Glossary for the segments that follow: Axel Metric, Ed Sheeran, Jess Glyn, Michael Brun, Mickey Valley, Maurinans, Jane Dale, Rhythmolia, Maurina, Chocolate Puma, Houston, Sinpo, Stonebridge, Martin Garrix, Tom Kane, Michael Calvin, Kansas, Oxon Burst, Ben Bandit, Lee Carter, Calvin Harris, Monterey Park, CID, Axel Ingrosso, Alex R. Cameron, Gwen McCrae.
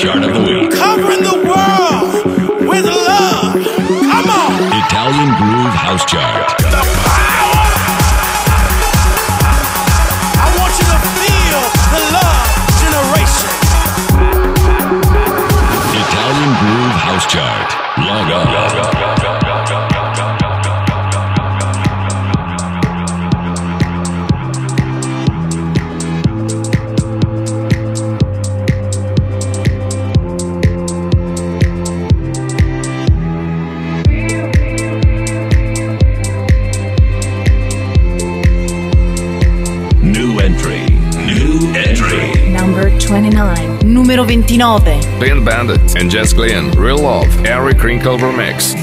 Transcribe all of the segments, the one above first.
Chart of the Week. Covering the world with love. Come on. Italian Groove House Chart. The power. I want you to feel the love generation. Italian Groove House Chart. Log on. Numero 29. Ben Bandit and Jess Glyn, Real Love, Eric Krenkel Remix.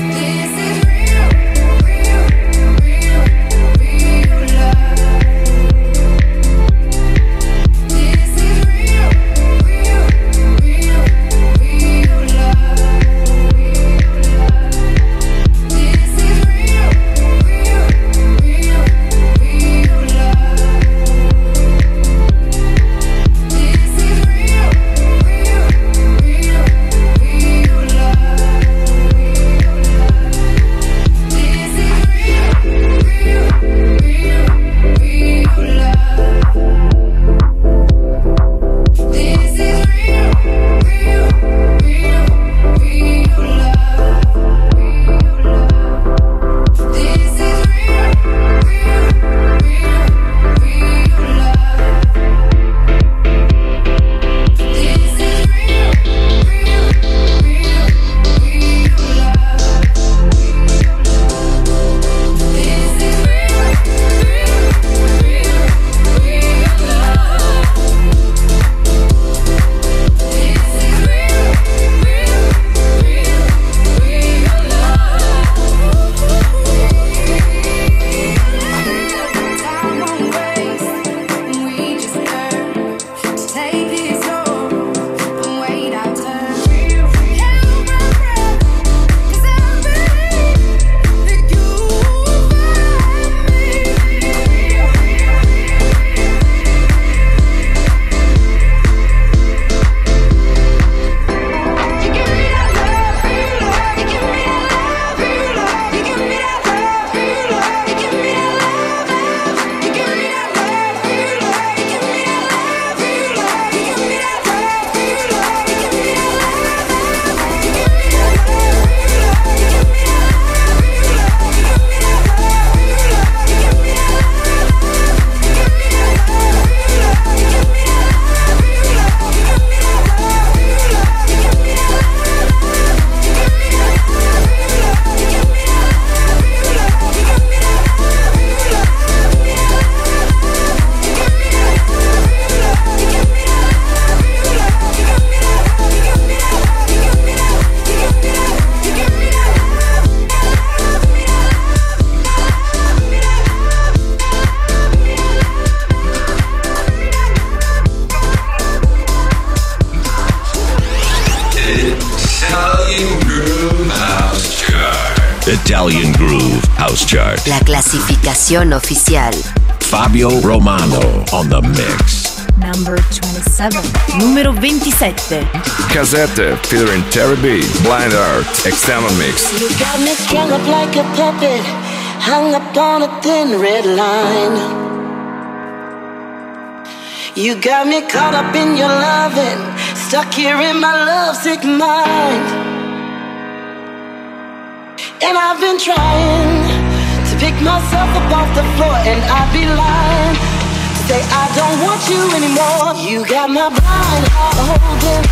Italian Groove House Chart. La clasificación oficial. Fabio Romano on the mix. Number 27. Numero 27. Cassette featuring Terry B, Blind Art Extended Mix. You got me strung up like a puppet, hung up on a thin red line. You got me caught up in your loving, stuck here in my lovesick mind. And I've been trying to pick myself up off the floor, and I'd be lying to say I don't want you anymore. You got my blind heart holding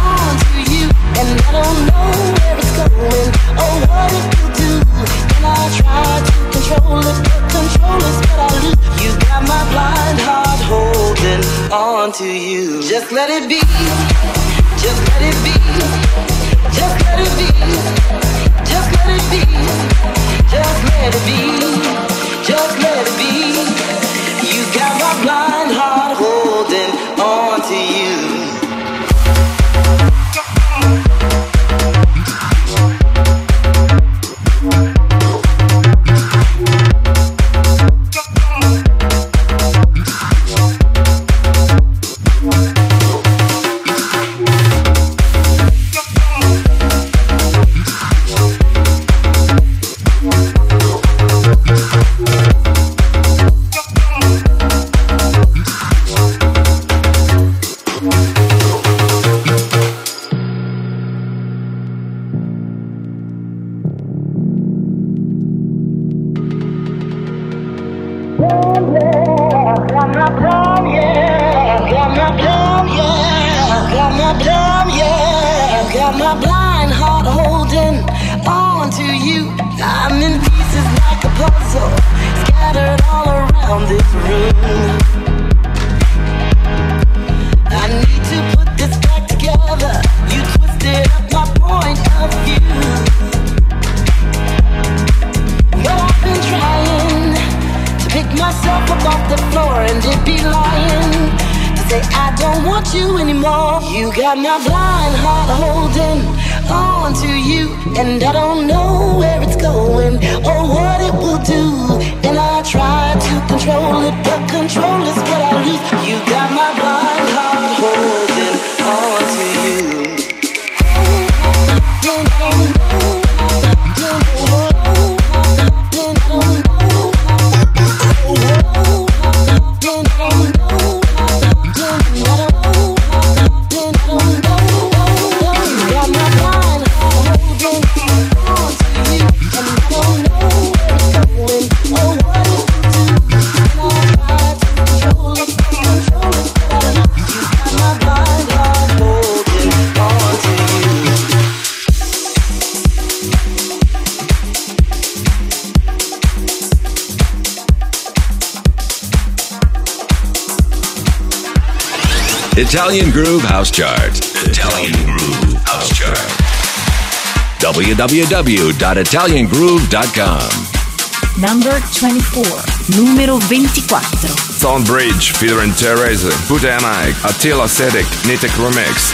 on to you, and I don't know where it's going or what it will do. And I try to control it, but control is what I lose. You got my blind heart holding on to you. Just let it be, just let it be, just let it be. Just let it be, just let it be, just let it be. You got my blind heart holding on to you. Got my blind heart holding on to you. I'm in pieces like a puzzle, scattered all around this room. I need to put this back together. You twisted up my point of view. Well, I've been trying to pick myself up off the floor, and it'd be lying. Say I don't want you anymore. You got my blind heart holding on to you, and I don't know where it's going or what it will do. And I try to control it, but control is what I lose. You got my blind heart holding on to you. Italian Groove House Chart. Italian Groove House Chart. www.italiangroove.com. Number 24. Numero 24. Stonebridge featuring Teresa Puta, Amai, Attila Sedek, Nitik Remix.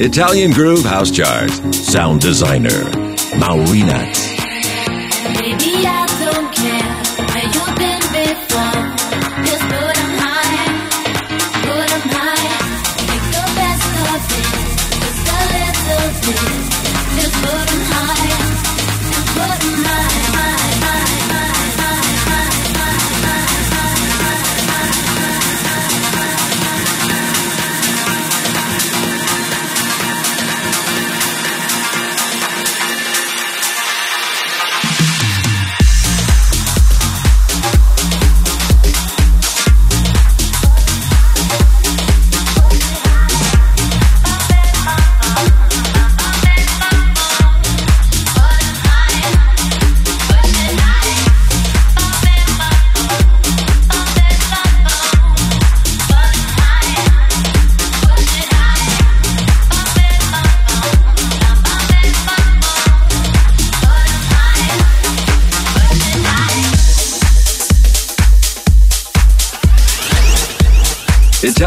Italian Groove House Chart. Sound designer, Maurina.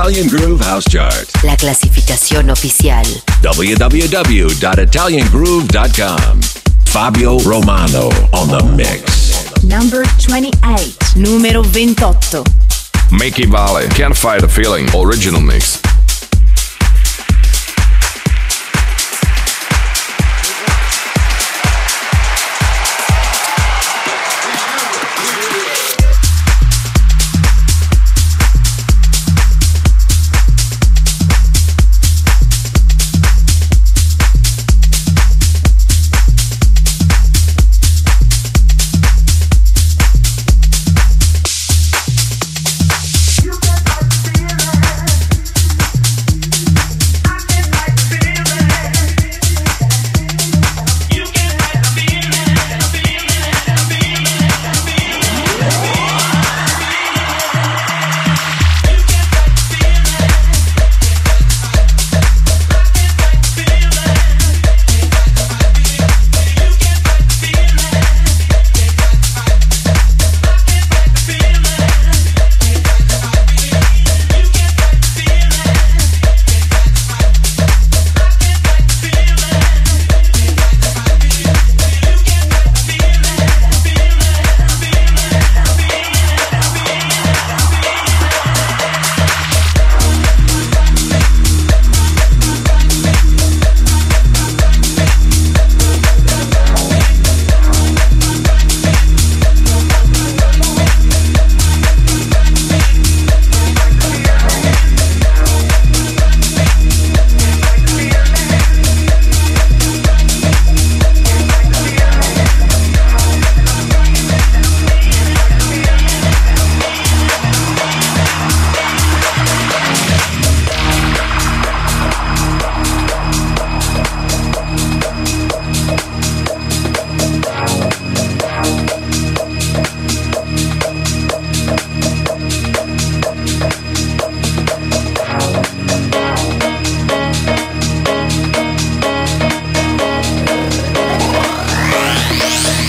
Italian Groove House Chart. La clasificación oficial. www.italiangroove.com. Fabio Romano on the mix. Number 28. Numero 28. Mickey Valley, Can't Fight the Feeling, original mix.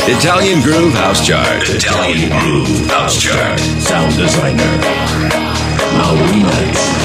Italian Groove House Chart. Italian Groove House Chart. Sound designer, Maurinans.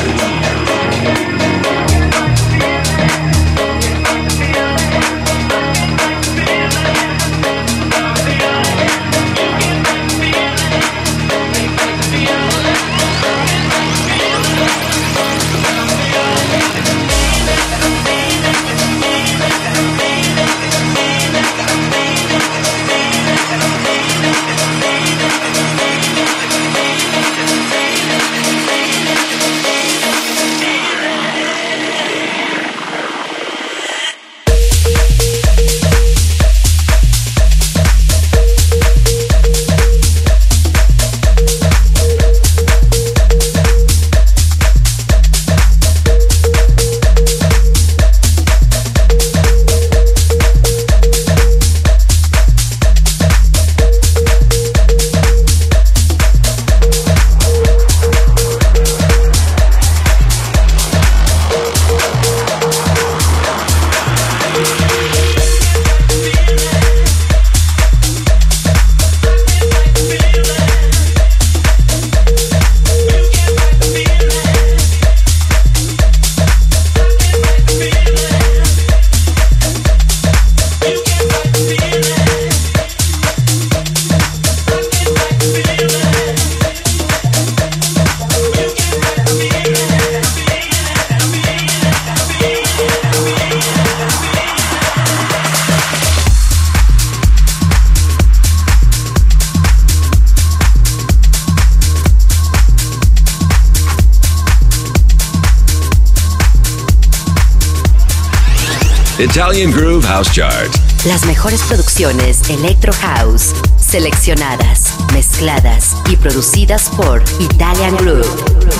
Italian Groove House Chart. Las mejores producciones Electro House, seleccionadas, mezcladas y producidas por Italian Groove.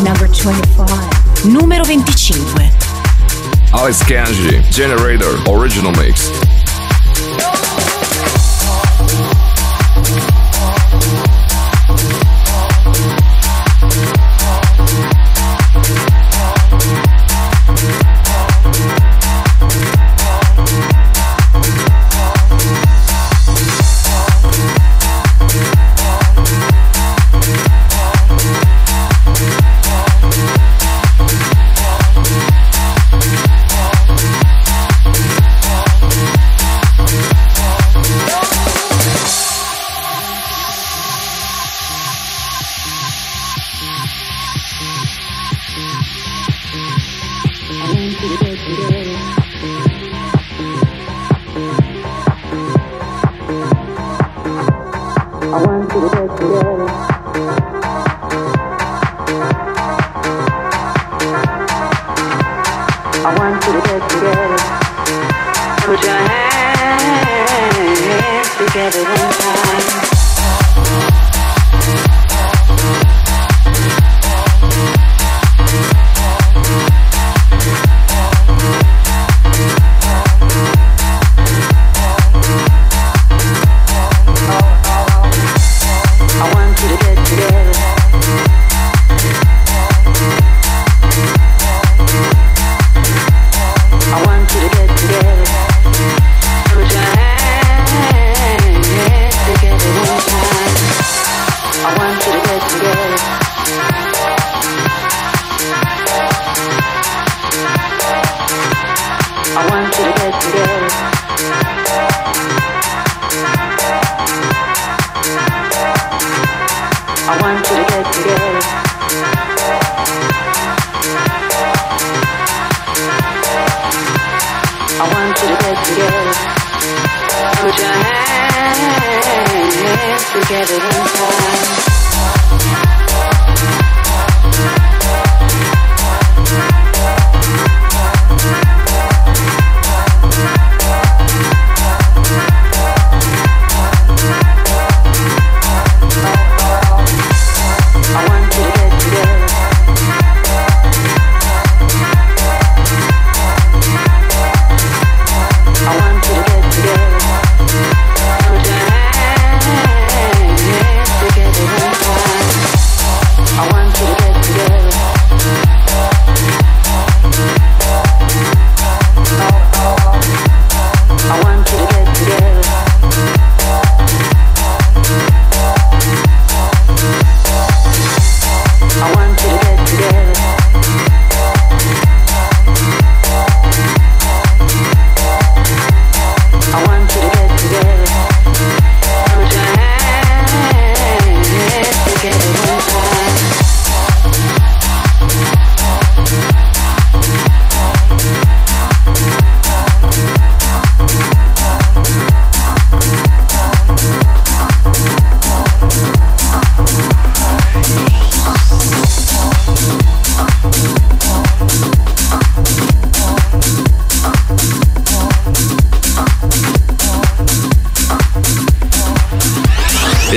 Number 25. Número 25. Alex Kanji, Generator, Original Mix.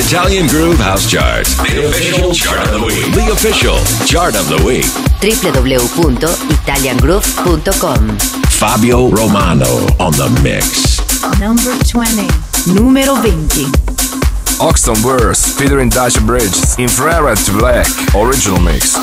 Italian Groove House Chart. The official chart of the week. The official chart of the week. www.italiangroove.com. Fabio Romano on the mix. Number 20. Numero 20. Oxon Burst featuring Dasha Bridges, Infrared to Black, original mix.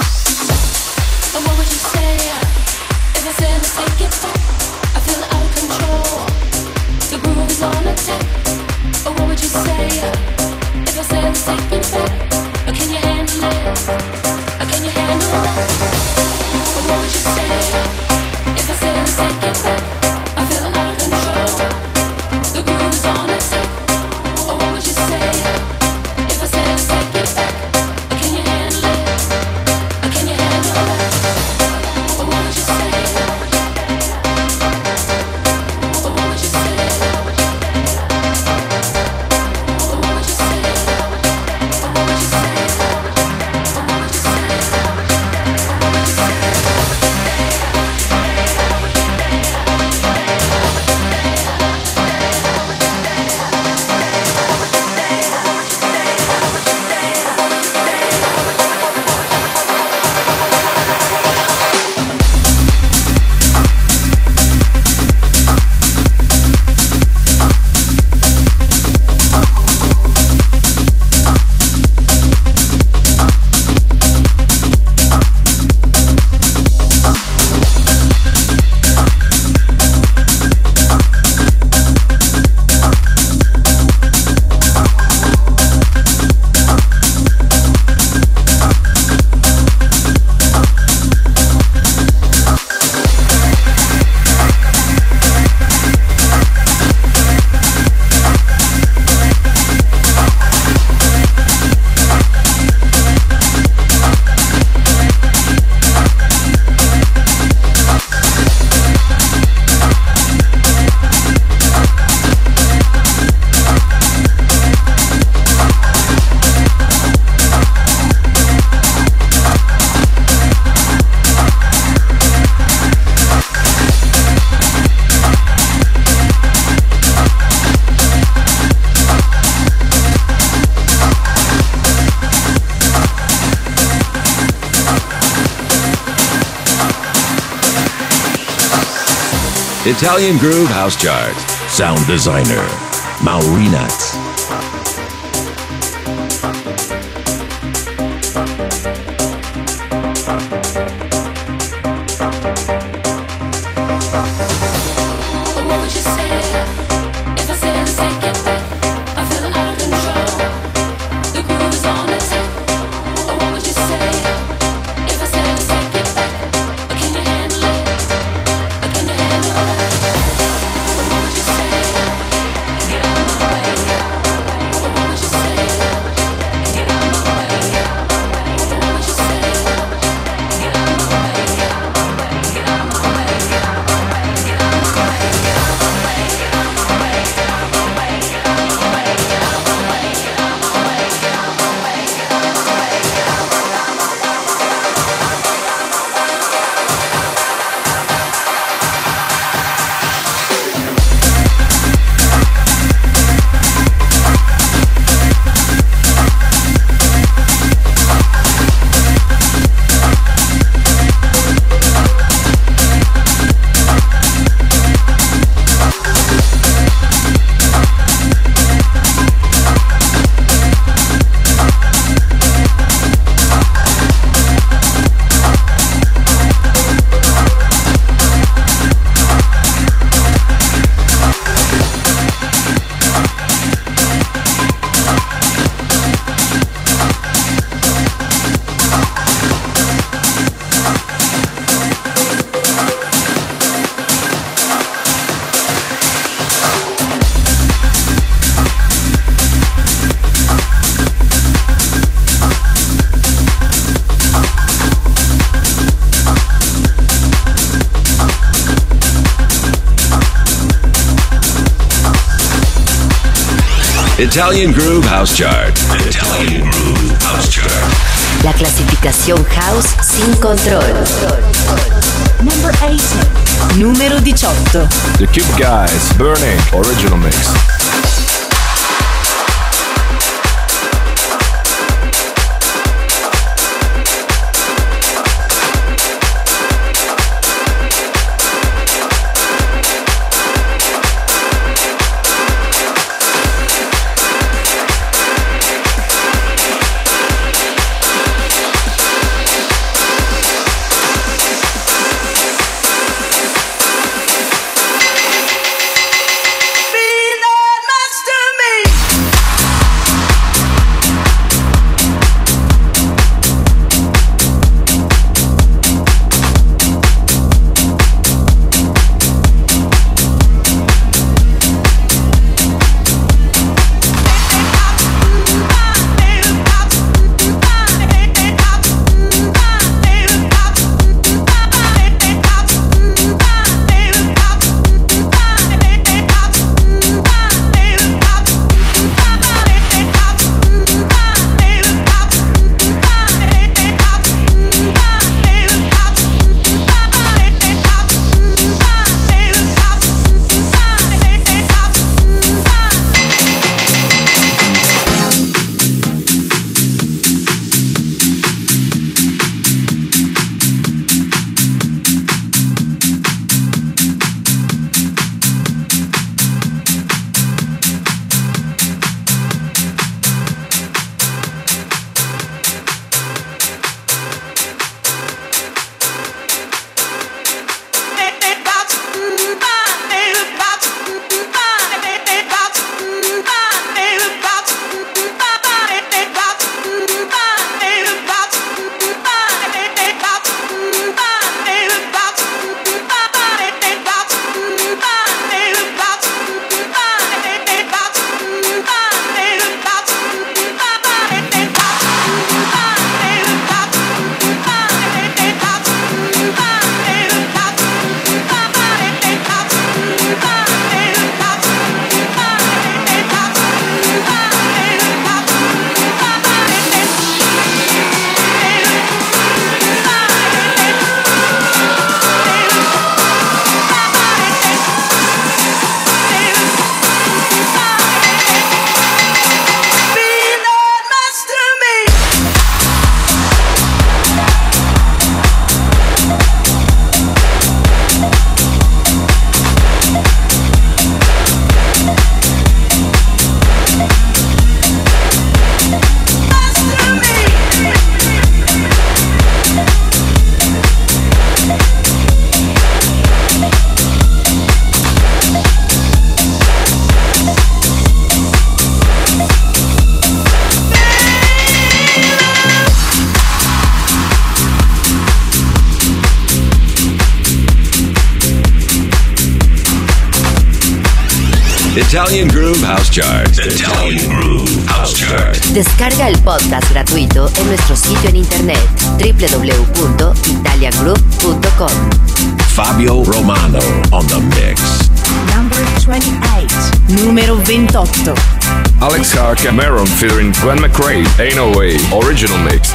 Italian Groove House Chart. Sound designer, Maurinans. Italian Groove House Chart. Italian Groove House Chart. La clasificación house sin control. Number 18. Numero 18. The Cube Guys, Burning, original mix. Italian Groove House Chart. Italian Groove House Chart. Descarga el podcast gratuito en nuestro sitio en internet www.italiangroove.com. Fabio Romano on the mix. Number 28. Numero 28. Alex R. Cameron featuring Gwen McCrae, Ain't No Way, original mix.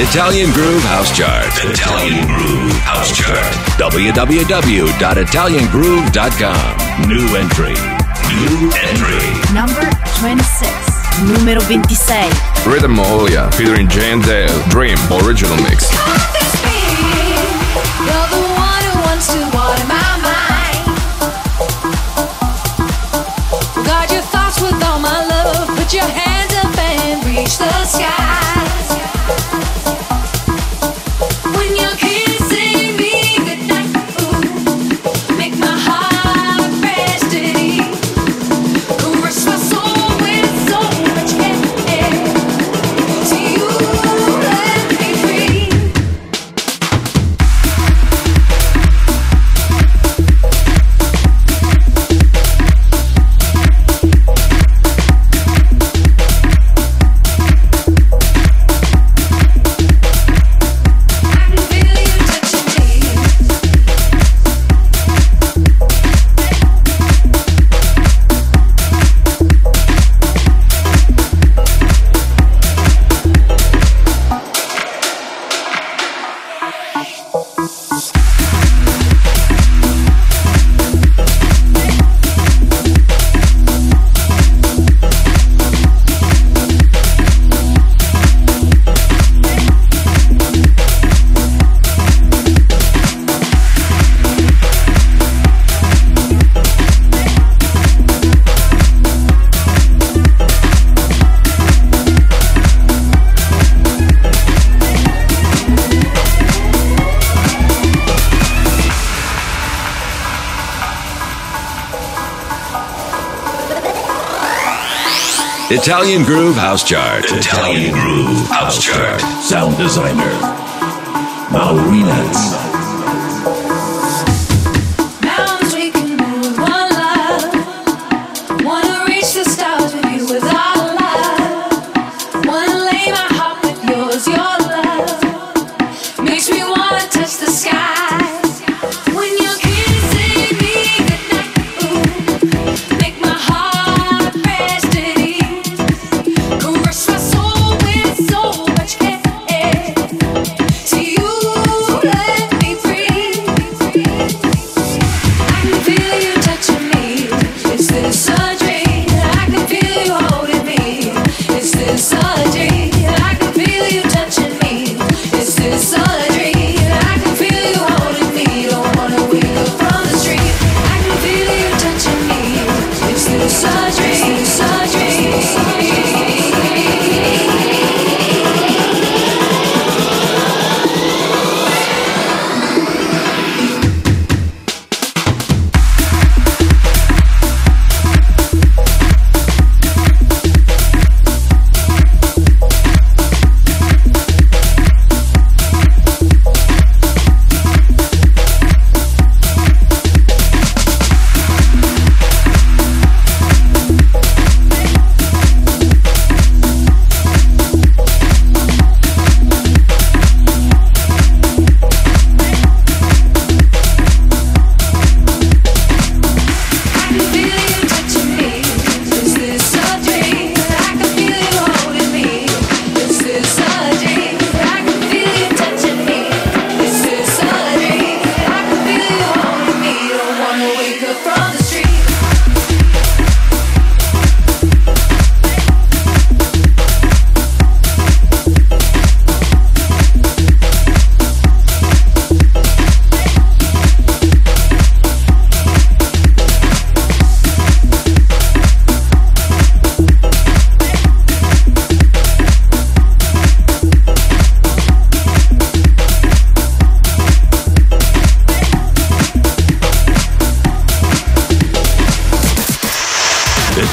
Italian Groove House Chart. Italian Groove House Chart. www.italiangroove.com. New entry. New entry. Number 26. Numero 26. Rhythmolia featuring Jane Dale, Dream, original mix. You're the one who wants to water my mind. Guard your thoughts with all my love. Put your hands up and reach the sky. Italian Groove House Chart. Italian Groove House Chart. Sound designer, Maurinans.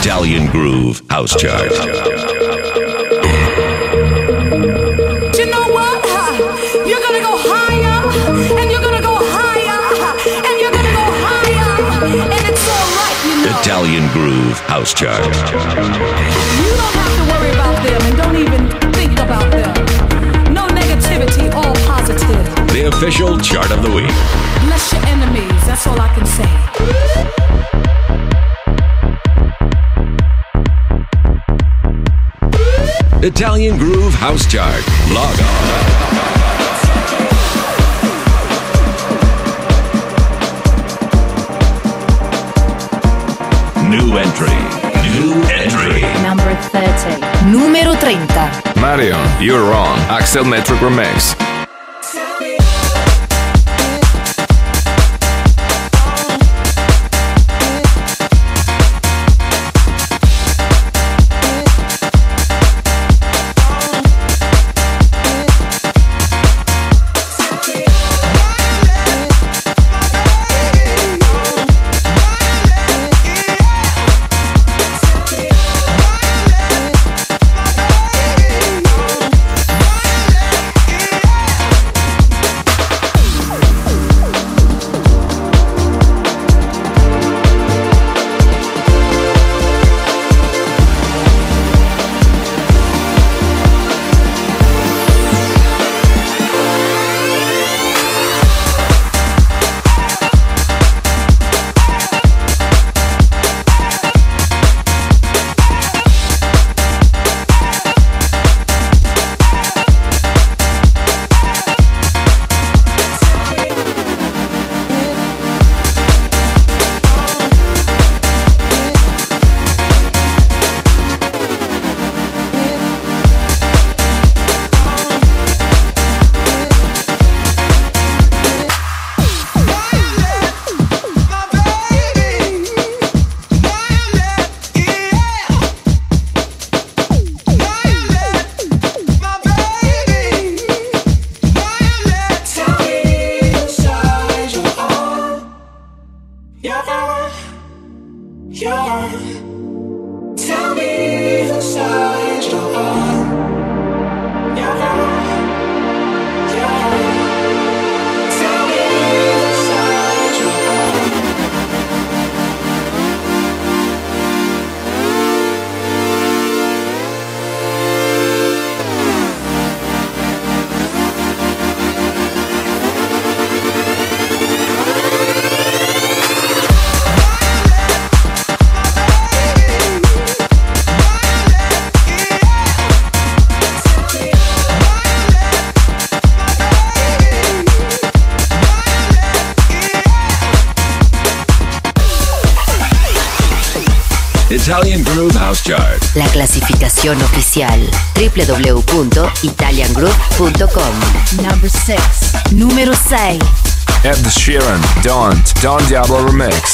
Italian Groove House Chart. Log on. New entry. New entry. Number 30. Numero 30. Mario, You're Wrong. Axel Metric Remix. Tell me. Italian Groove House Chart. La clasificación oficial www.italiangroove.com. Number 6. Número 6. Ed Sheeran, Don Diablo Remix.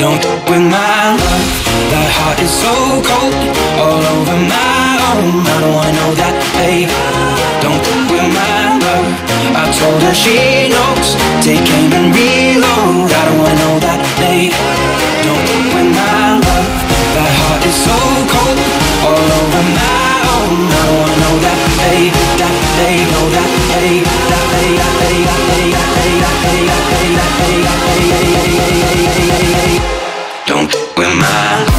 Don't fuck with my love, that heart is so cold, all over my own, I don't wanna know that, babe. Don't fuck with my love, I told her she knows, take aim and reload, I don't wanna know that, babe. Don't fuck with my love, that heart is so cold, all over my own, I don't wanna know that, babe. That, babe, know that, babe. That, babe, that, babe, that, babe, that, babe, that, babe, that, babe, that, babe, that, babe, that, babe, that, babe, that, babe. Don't fuck with my love.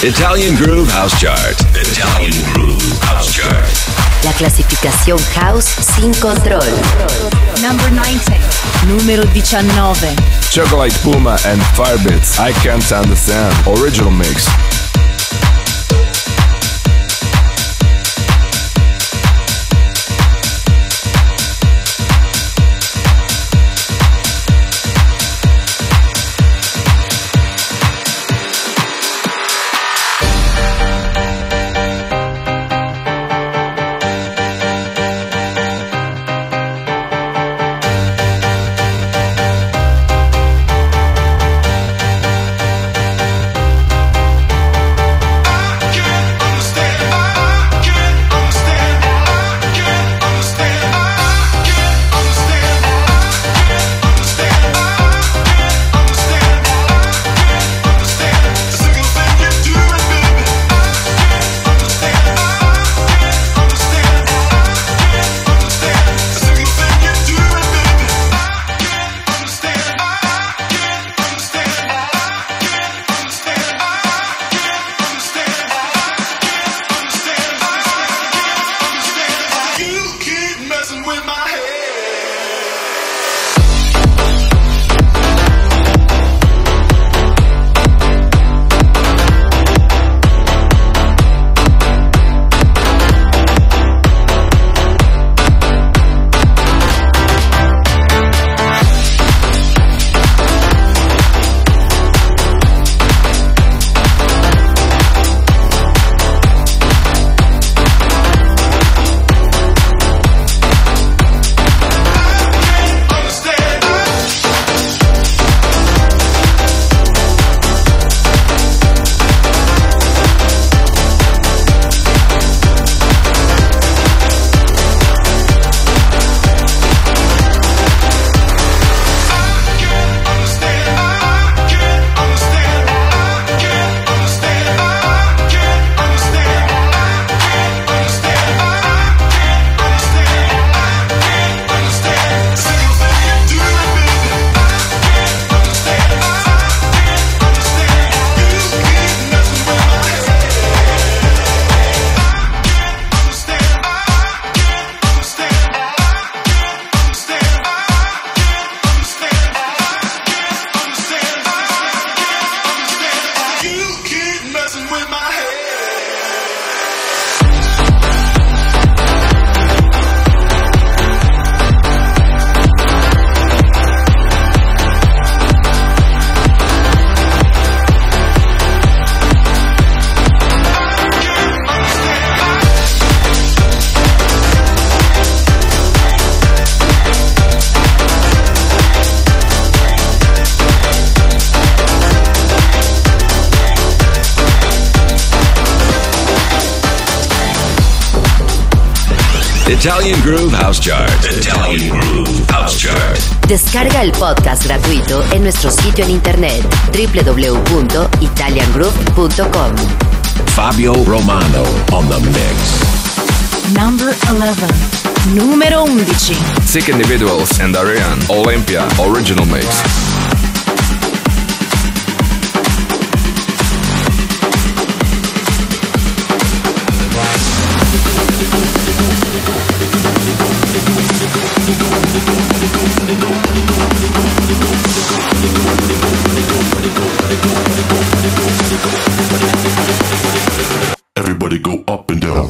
Italian Groove House Chart. Italian Groove House Chart. La clasificación house sin control. Number 19. Numero 19. Chocolate Puma and Firebeatz, I Can't Understand. Original mix. Italian Groove House Chart. Italian Groove House Chart. Descarga el podcast gratuito en nuestro sitio en internet www.italiangroove.com. Fabio Romano on the mix. Number 11. Numero 11. Sick Individuals and Arian. Olympia. Original Mix. Everybody go up and down.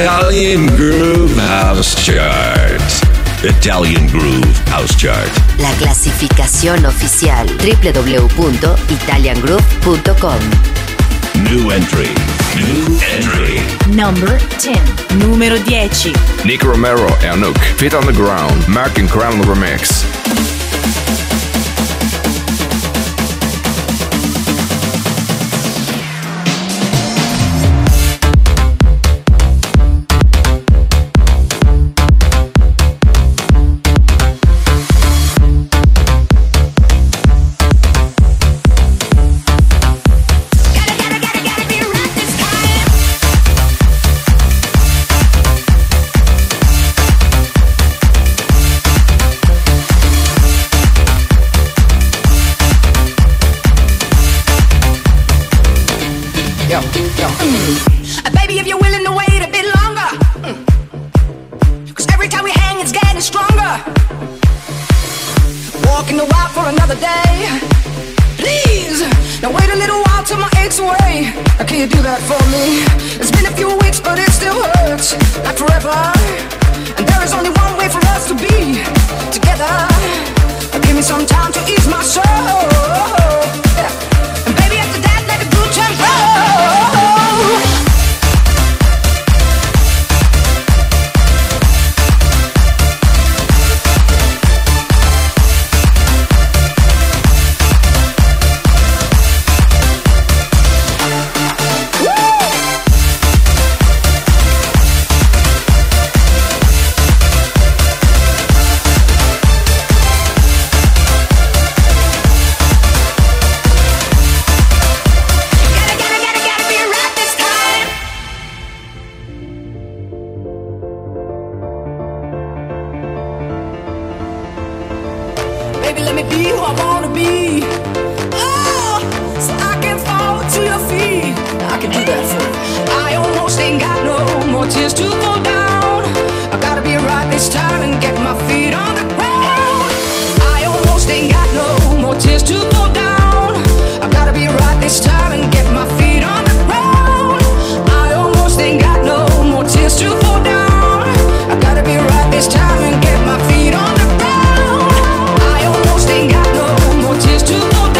Italian Groove House Chart. Italian Groove House Chart. La clasificación oficial www.italiangroove.com. New entry. New entry. Number 10. Numero 10. Nick Romero and Nook. Feet on the Ground. Mark and Crown Remix. Give me some time to ease my soul, yeah. And baby, after that, let the good times baby, let me be who I wanna be. Oh, so I can fall to your feet. I can do that for you. I almost ain't got no more tears to fall down. I gotta be right this time and get my feet on the ground. I almost ain't got no more tears to fall down. I gotta be right this time and get my feet on the ground. I almost ain't got no more tears to fall down. I gotta be right this time and get my feet on the ground. I almost ain't got no more tears to fall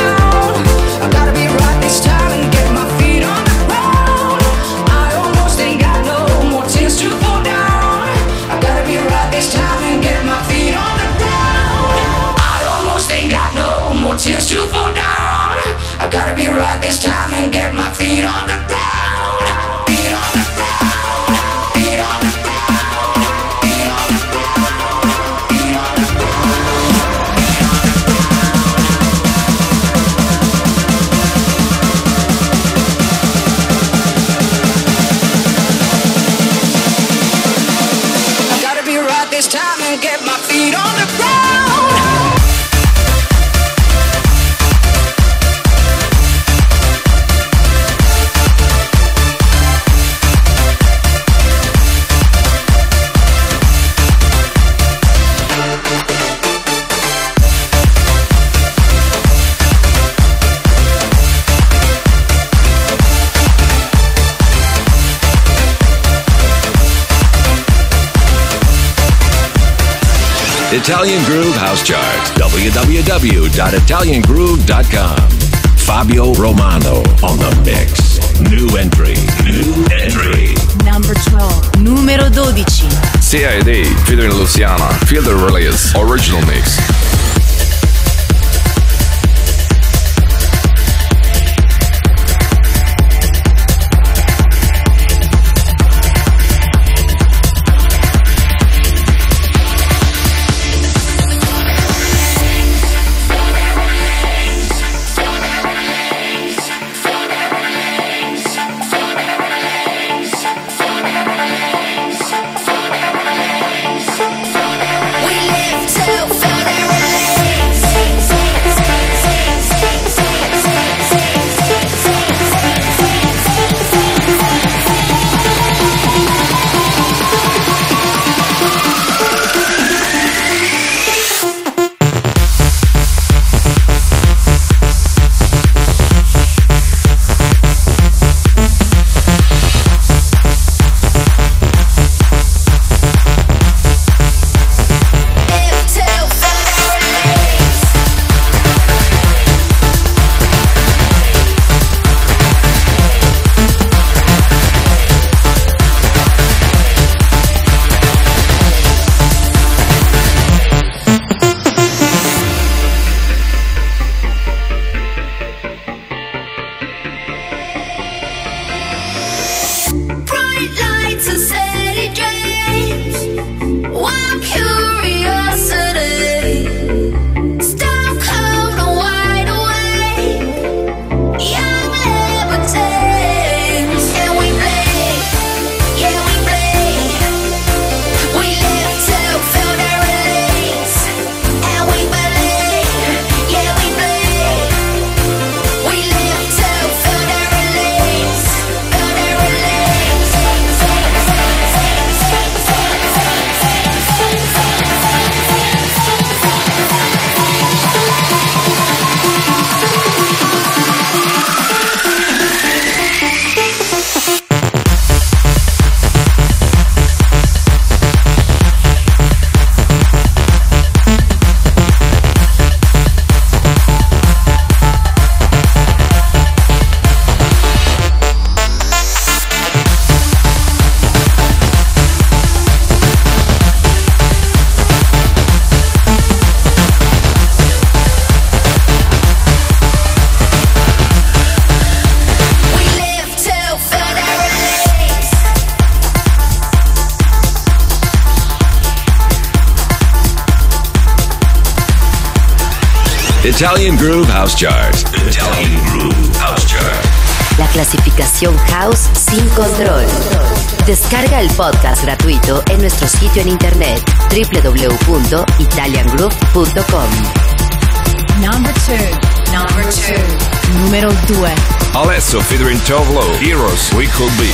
down. I gotta be right this time and get my feet on the ground. I almost ain't got no more tears to fall down. I gotta be right this time and get my feet on the ground. I almost ain't got no more tears to fall down. I gotta be right this time and get my feet on the ground. Feet on the ground. Feet on the ground. Feet on the ground. Feet on the ground. I gotta be right this time and get my feet on the ground. Italian Groove House Charts, www.italiangroove.com. Fabio Romano on the mix. New entry. New entry. Number 12. Numero 12. CID, featuring Luciana. Feel the release. Original mix. Italian Groove House Charts. Italian Groove House Charts. La clasificación House sin control. Descarga el podcast gratuito en nuestro sitio en internet www.italiangroove.com. Number 2. Numero 2. Alesso featuring Tovlo, Heroes We Could Be.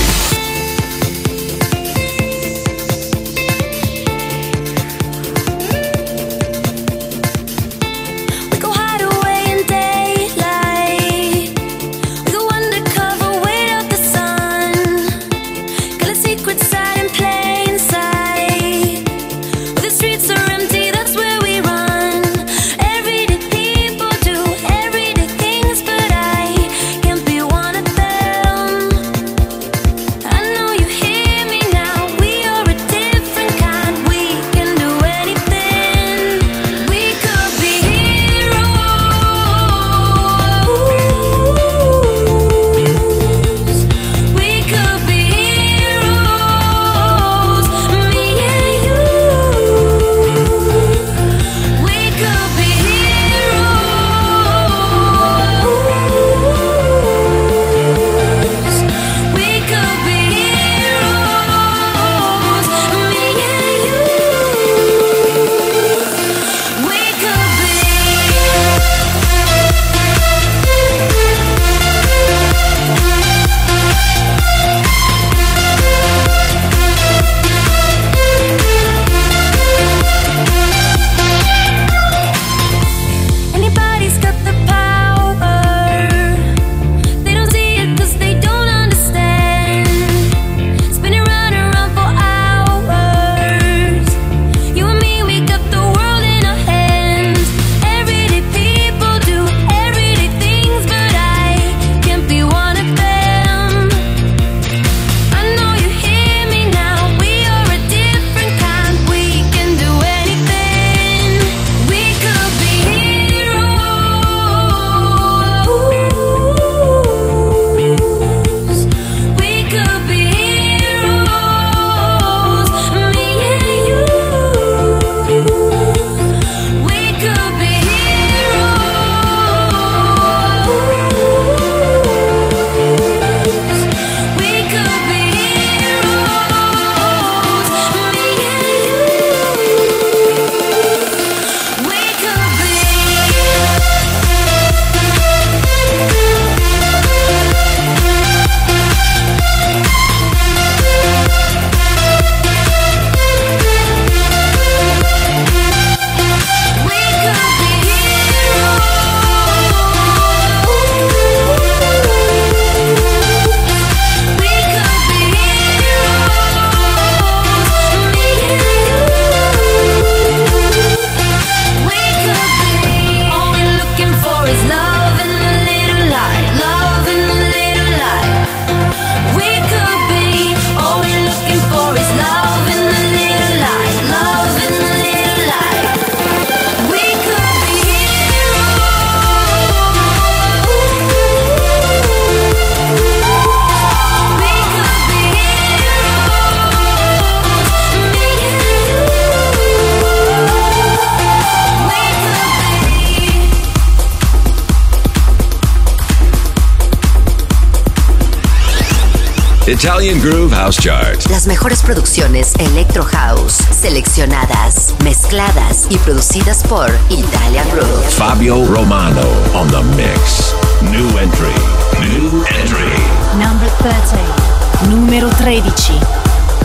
Italian Groove House Chart. Las mejores producciones Electro House, seleccionadas, mezcladas y producidas por Italian Groove. Fabio Romano on the mix. New entry. New entry. Number 13. Numero 13.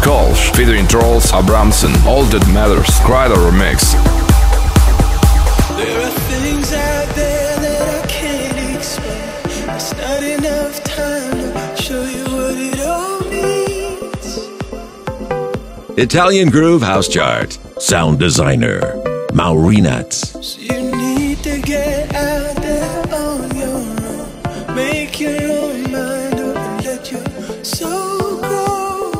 Kolsch featuring Trolls Abramson. All That Matters. Crider remix. There are things out there that I can't explain. It's not enough time to show you what it all means. Italian Groove House Chart. Sound designer Maurinans. So you need to get out there on your own. Make your own mind up and let your soul grow.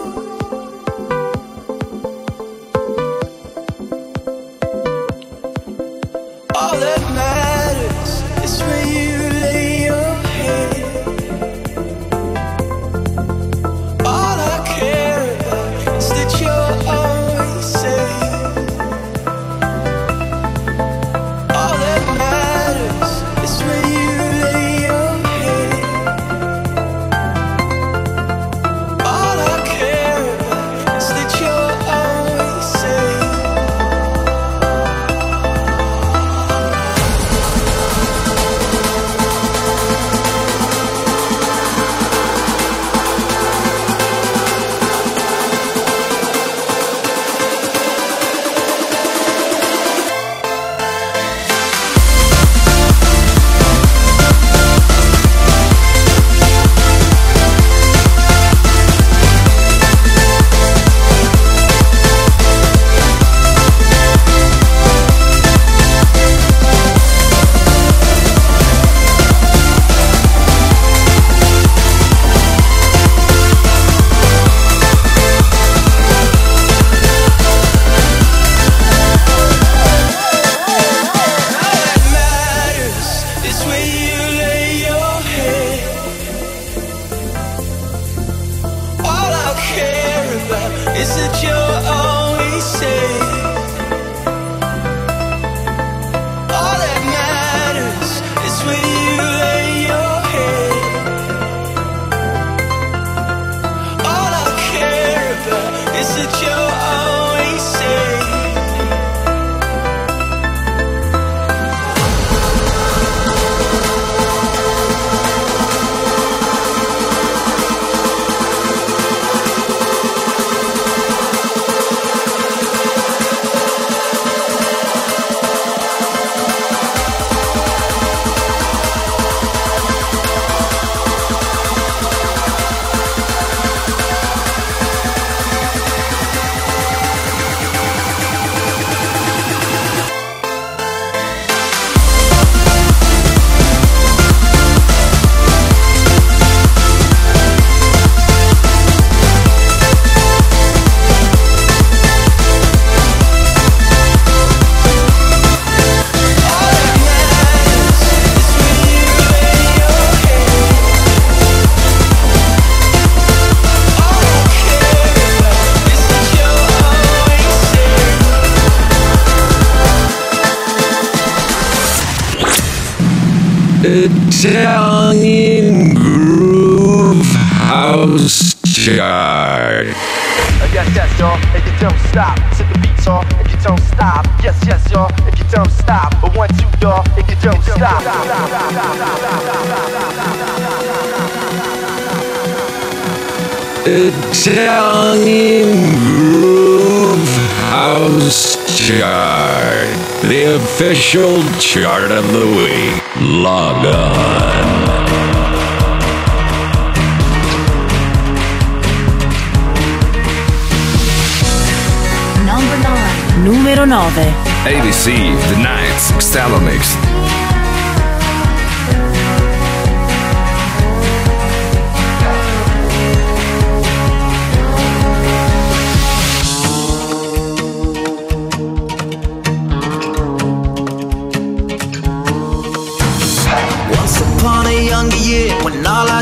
All that matters is where you lay your Italian Groove House Chart. Yes, yes, y'all, if you don't stop, to the beats, y'all, if you don't stop. Yes, yes, y'all, if you don't stop. But 1, 2, y'all, if you don't stop. Italian Groove House Chart, the official chart of the week. Log on. Numero 9. ABC, The Knights, Xtalomix. Once upon a younger year, when all our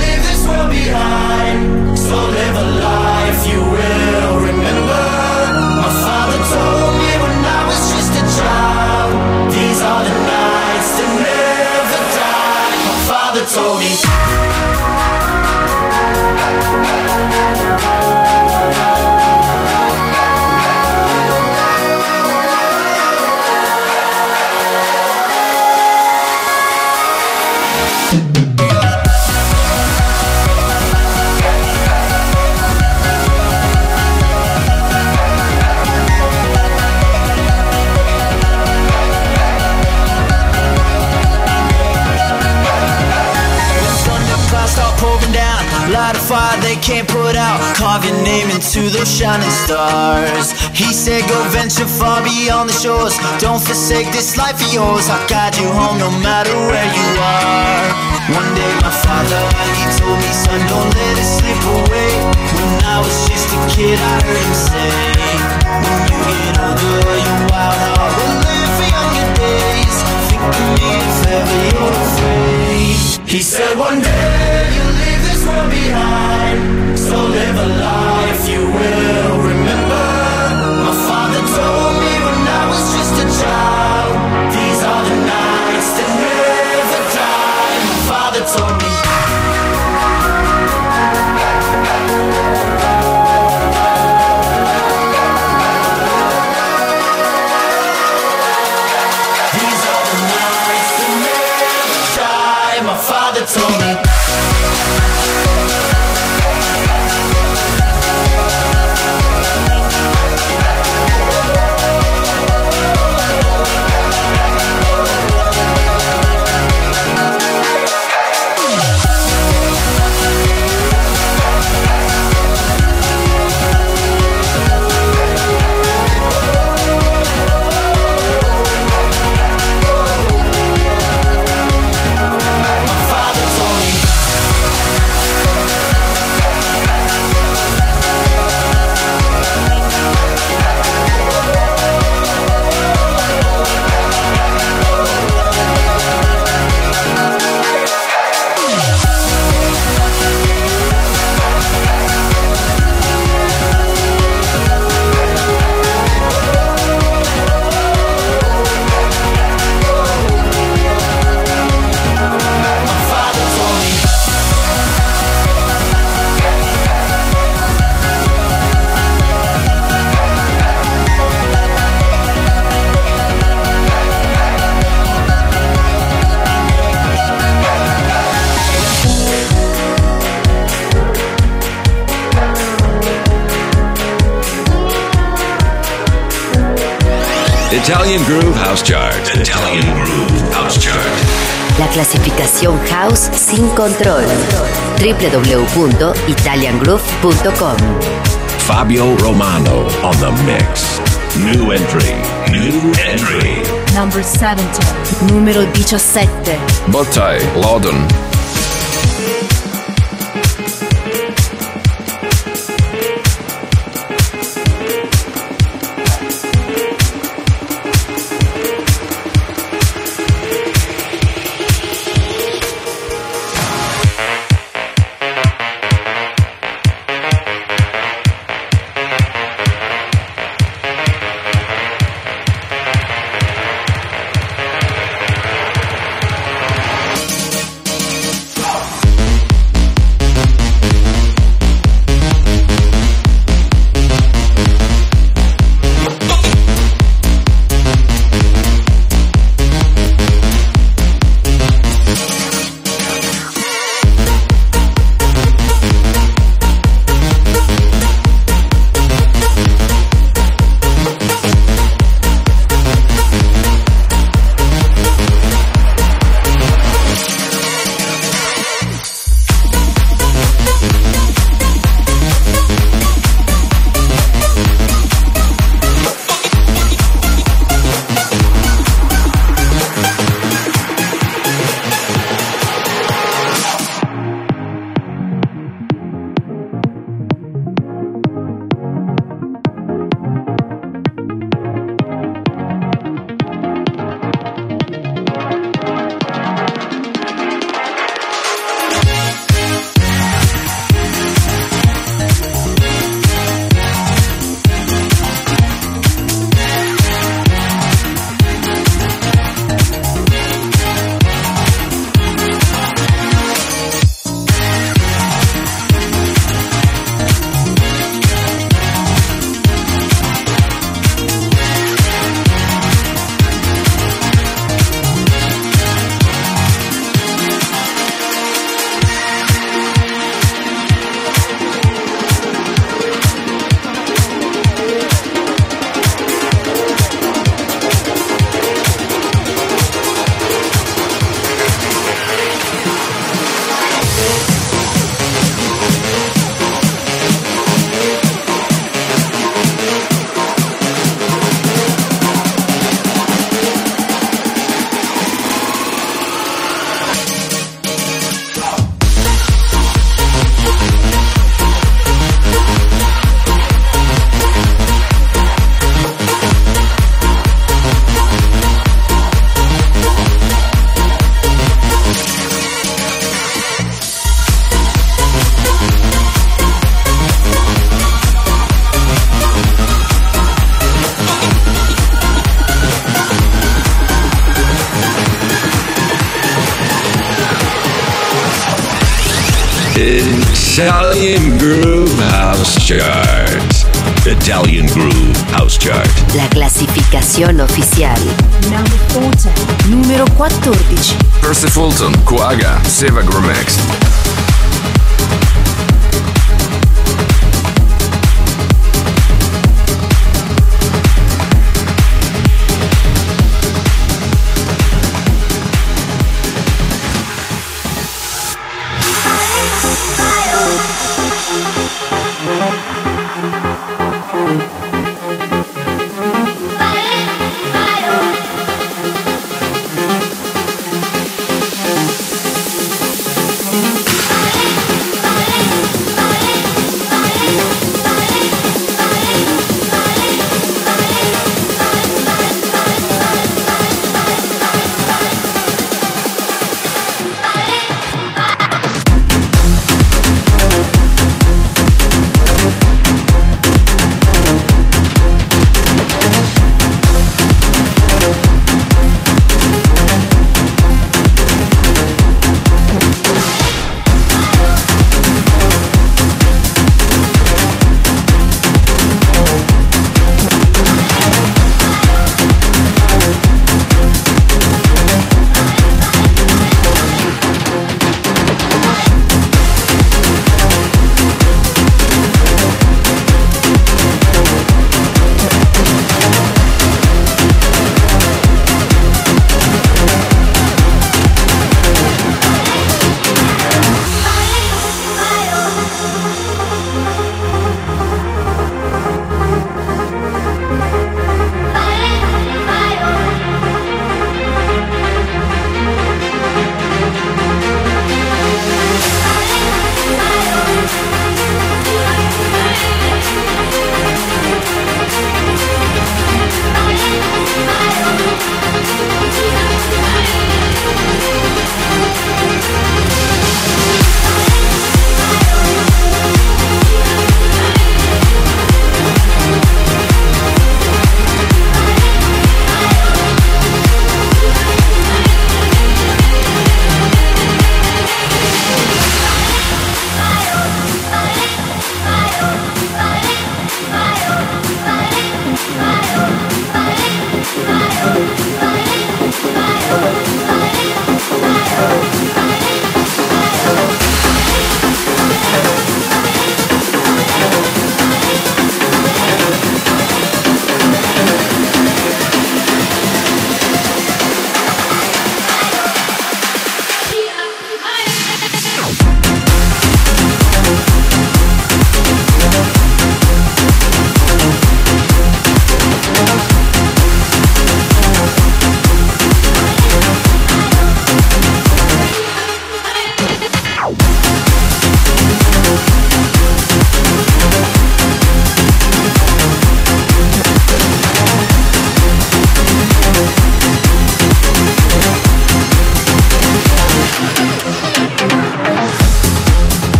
leave this world behind, so live a life you will remember. Told me when I was just a child, these are the nights that never die. My father told me. Light a fire they can't put out, carve your name into those shining stars. He said go venture far beyond the shores, don't forsake this life of yours, I'll guide you home no matter where you are. One day my father, he told me, son, don't let it slip away. When I was just a kid, I heard him say, when you get older, your wild heart will live for younger days, think of me if ever you're afraid. He said one day you'll live world behind, so live a life you will remember. My father told me when I was just a child, these are the nights that never die. My father told me. These are the nights that never die. My father told me. Italian Groove House Chart. Italian Groove House Chart. La clasificación House sin control. www.italiangroove.com. Fabio Romano on the mix. New entry. New entry. Number 17. Numero 17. Bottai, Loudon. Italian Groove House Chart. Italian Groove House Chart. La classificación oficial. Numero 14. Percy Fulton, Quagga, Seva Gromex.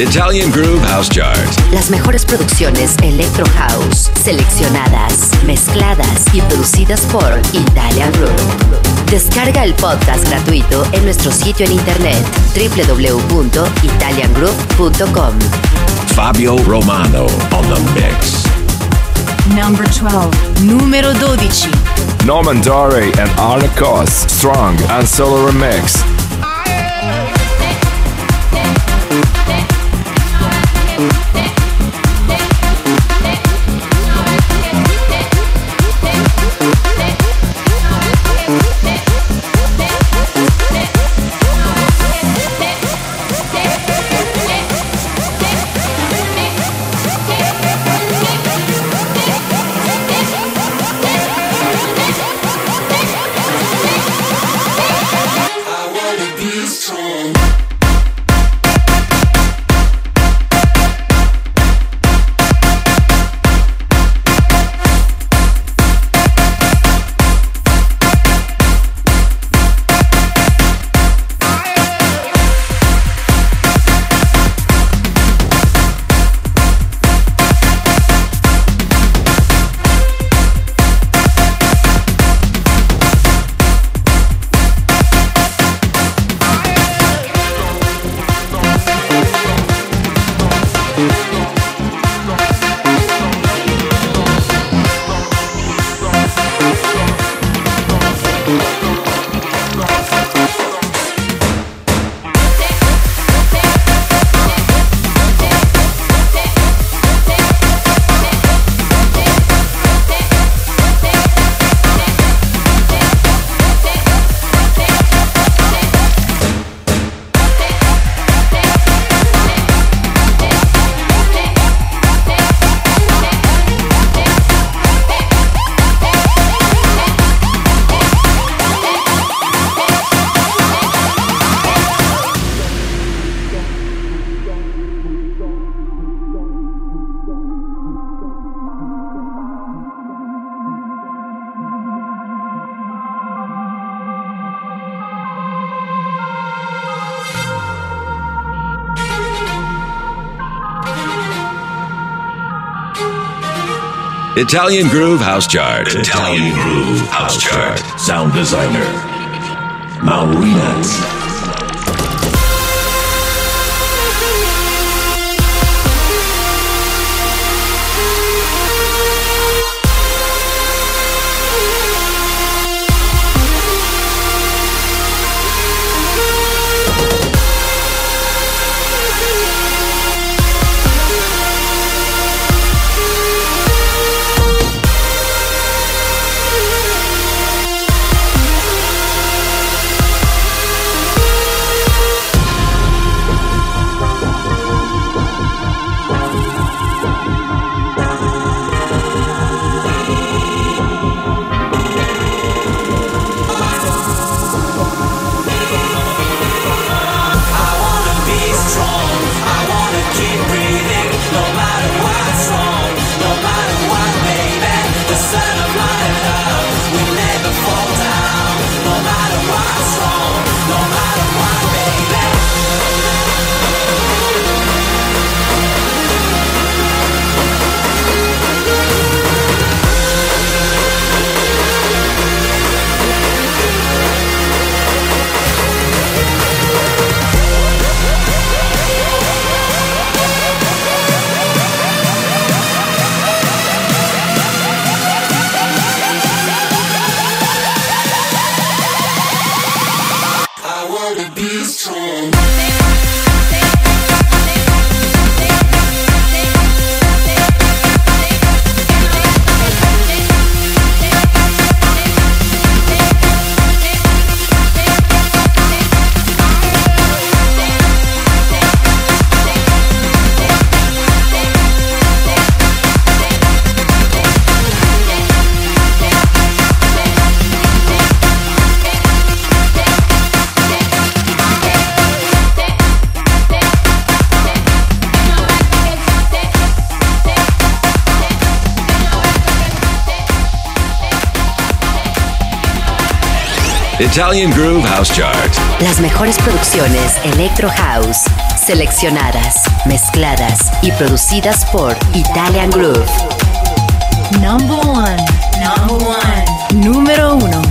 Italian Groove House Chart. Las mejores producciones Electro House, seleccionadas, mezcladas y producidas por Italian Groove. Descarga el podcast gratuito en nuestro sitio en internet www.italiangroove.com. Fabio Romano on the mix. Number 12. Numero 12. Norman Dory and Arne Koss, Strong and Solo Remix. Italian Groove House Chart. Italian Groove House Chart. Sound designer, Maurinans. Italian Groove House Chart. Las mejores producciones Electro House, seleccionadas, mezcladas y producidas por Italian Groove. Number 1. Número 1.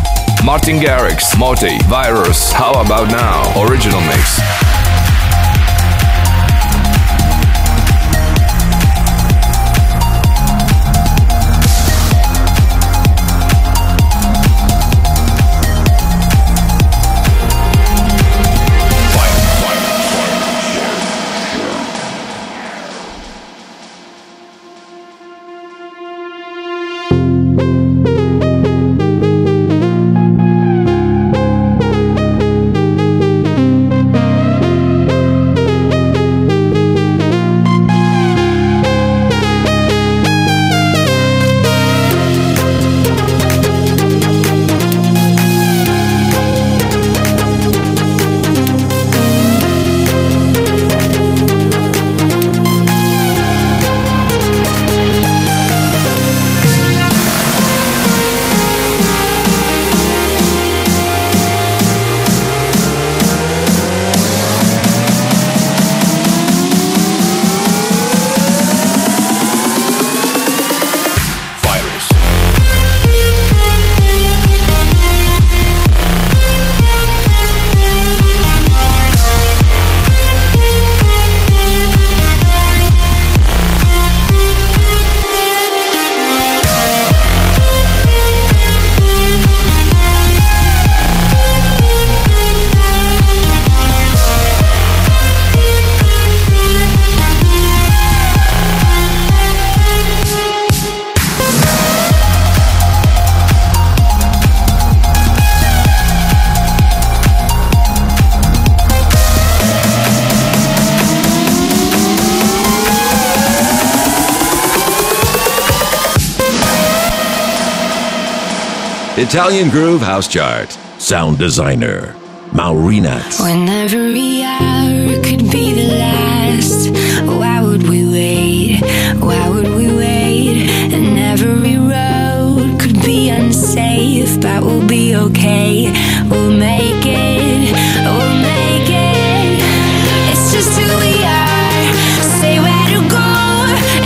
Martin Garrix, Moti, Virus, How About Now, Original Mix. Italian Groove House Chart. Sound designer, Maurinats. When every hour could be the last, why would we wait? Why would we wait? And every road could be unsafe, but we'll be okay. We'll make it. We'll make it. It's just who we are. Say where to go,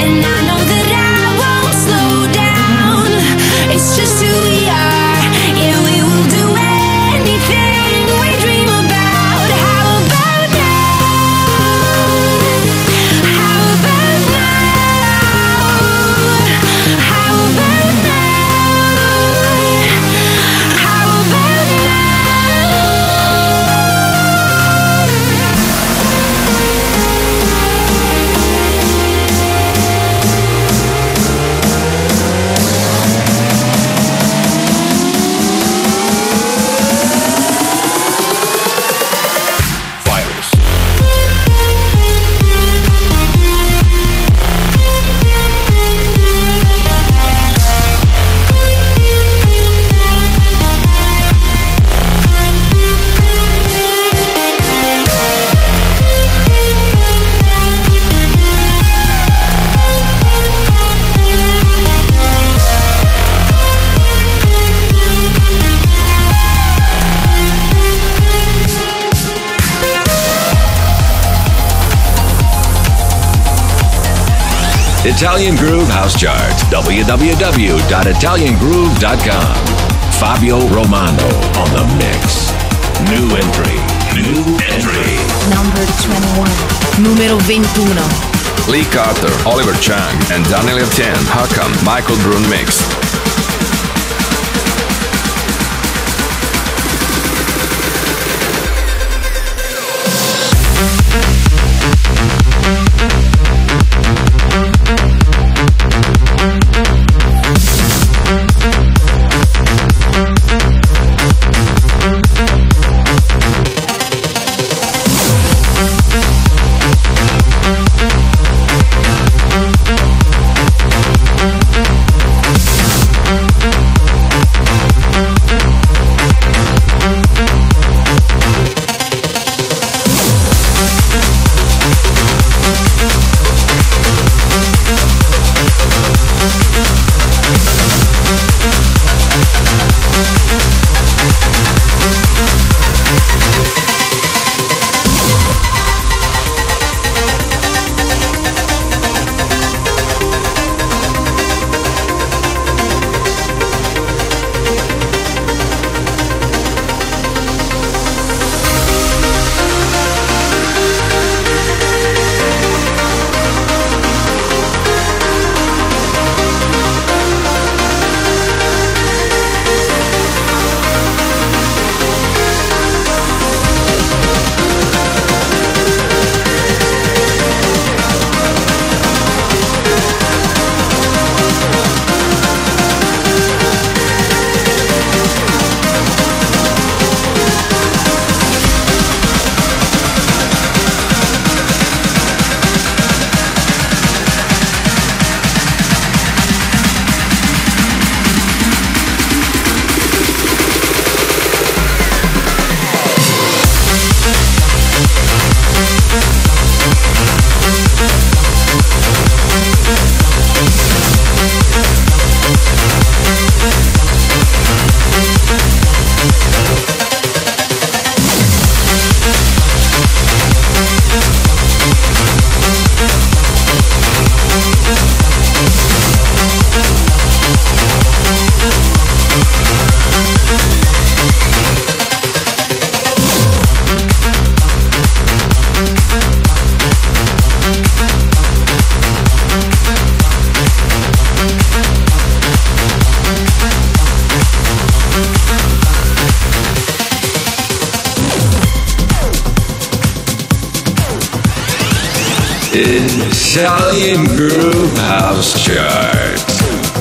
and I know that I won't slow down. Italian Groove House Charts, www.italiangroove.com. Fabio Romano on the mix. New entry. Number 21. Numero 21. Lee Carter, Oliver Chang, and Daniel Etienne. Hakam, Michael Brun mix.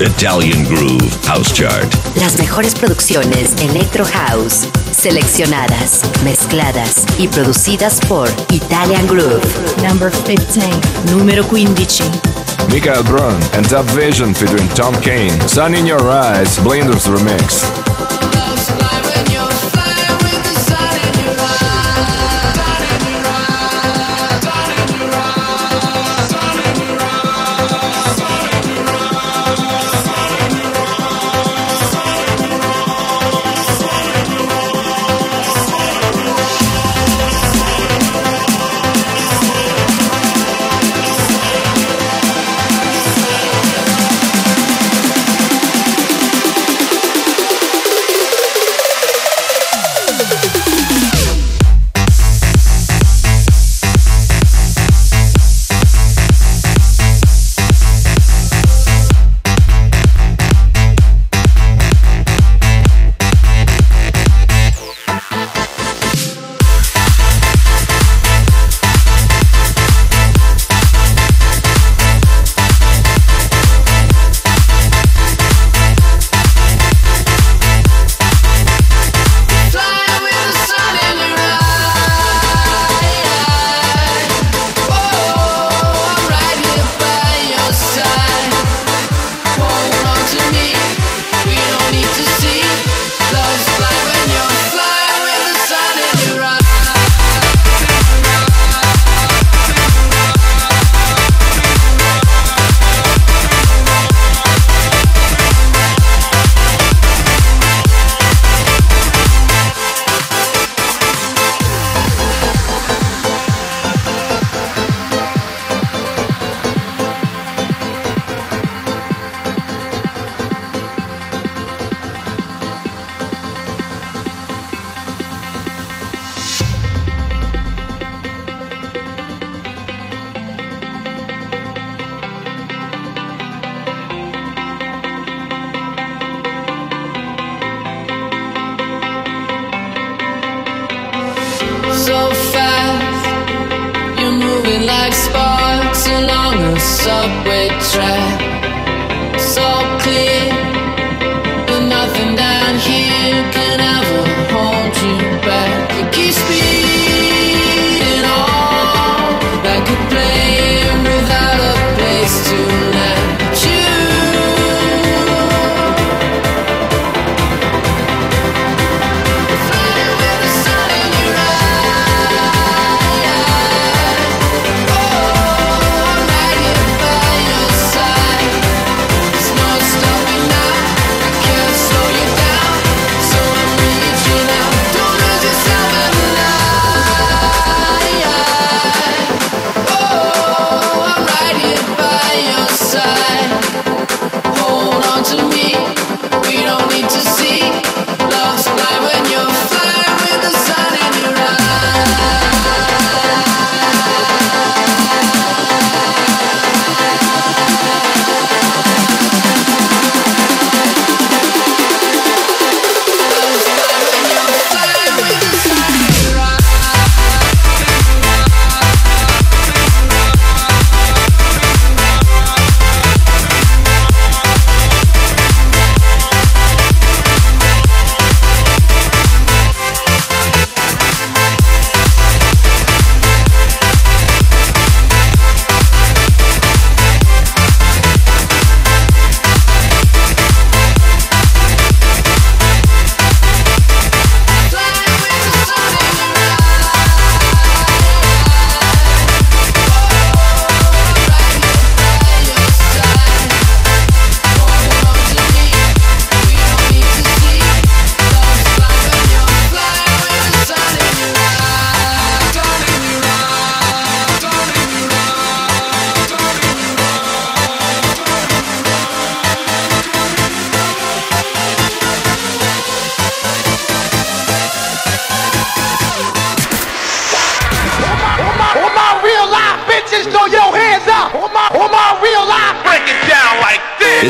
Italian Groove House Chart. Las mejores producciones Electro House, seleccionadas, mezcladas y producidas por Italian Groove. Number 15. Numero 15. Michael Brun and Dub Vision featuring Tom Kane. Sun in Your Eyes, Blenders Remix.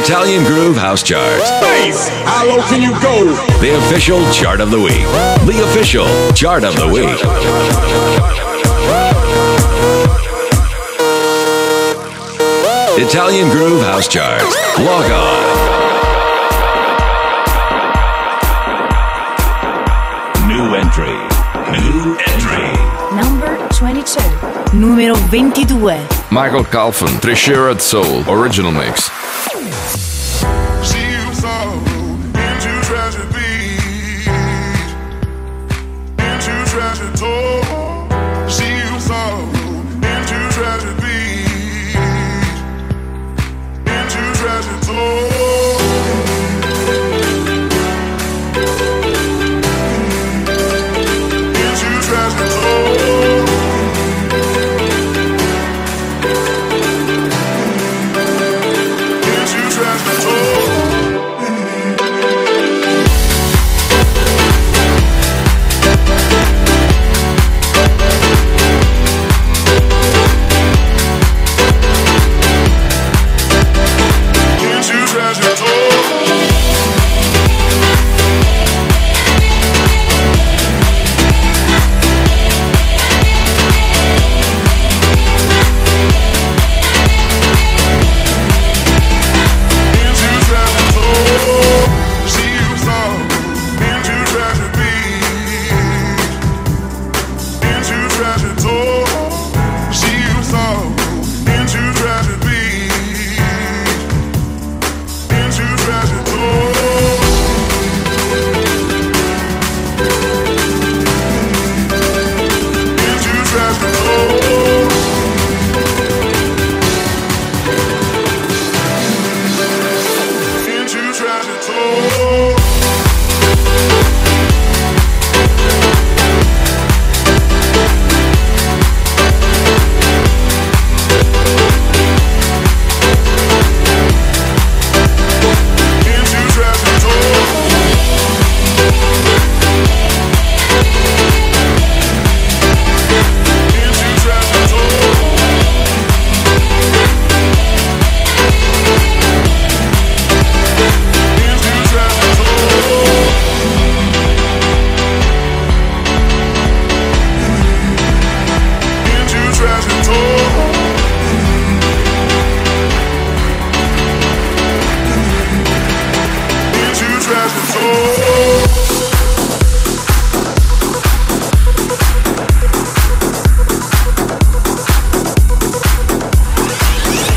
Italian Groove House Charts. Space! How low can you go? The official chart of the week. The official chart of the week. Italian Groove House Charts. Log on. New entry. New entry. Number 22. Numero 22. Michael Calvin, Three-Sheared Soul. Original mix.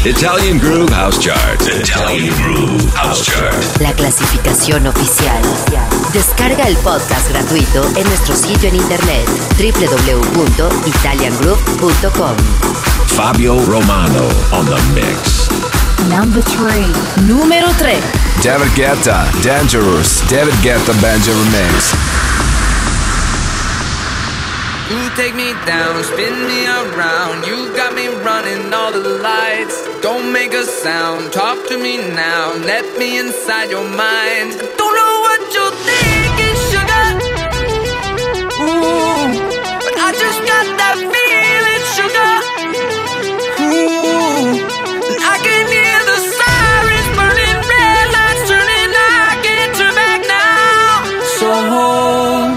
Italian Groove House Chart. Italian Groove House Chart. La clasificación oficial. Descarga el podcast gratuito en nuestro sitio en internet www.italiangroove.com. Fabio Romano on the mix. Number 3. Número 3. David Guetta, Dangerous. David Guetta, Dangerous mix. You take me down, spin me around. You got me running all the lights. Don't make a sound, talk to me now. Let me inside your mind. Don't know what you're thinking, sugar. Ooh, but I just got that feeling, sugar. Ooh, and I can hear the sirens burning, red lights turning. I can't turn back now. So hold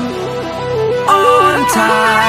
on tight.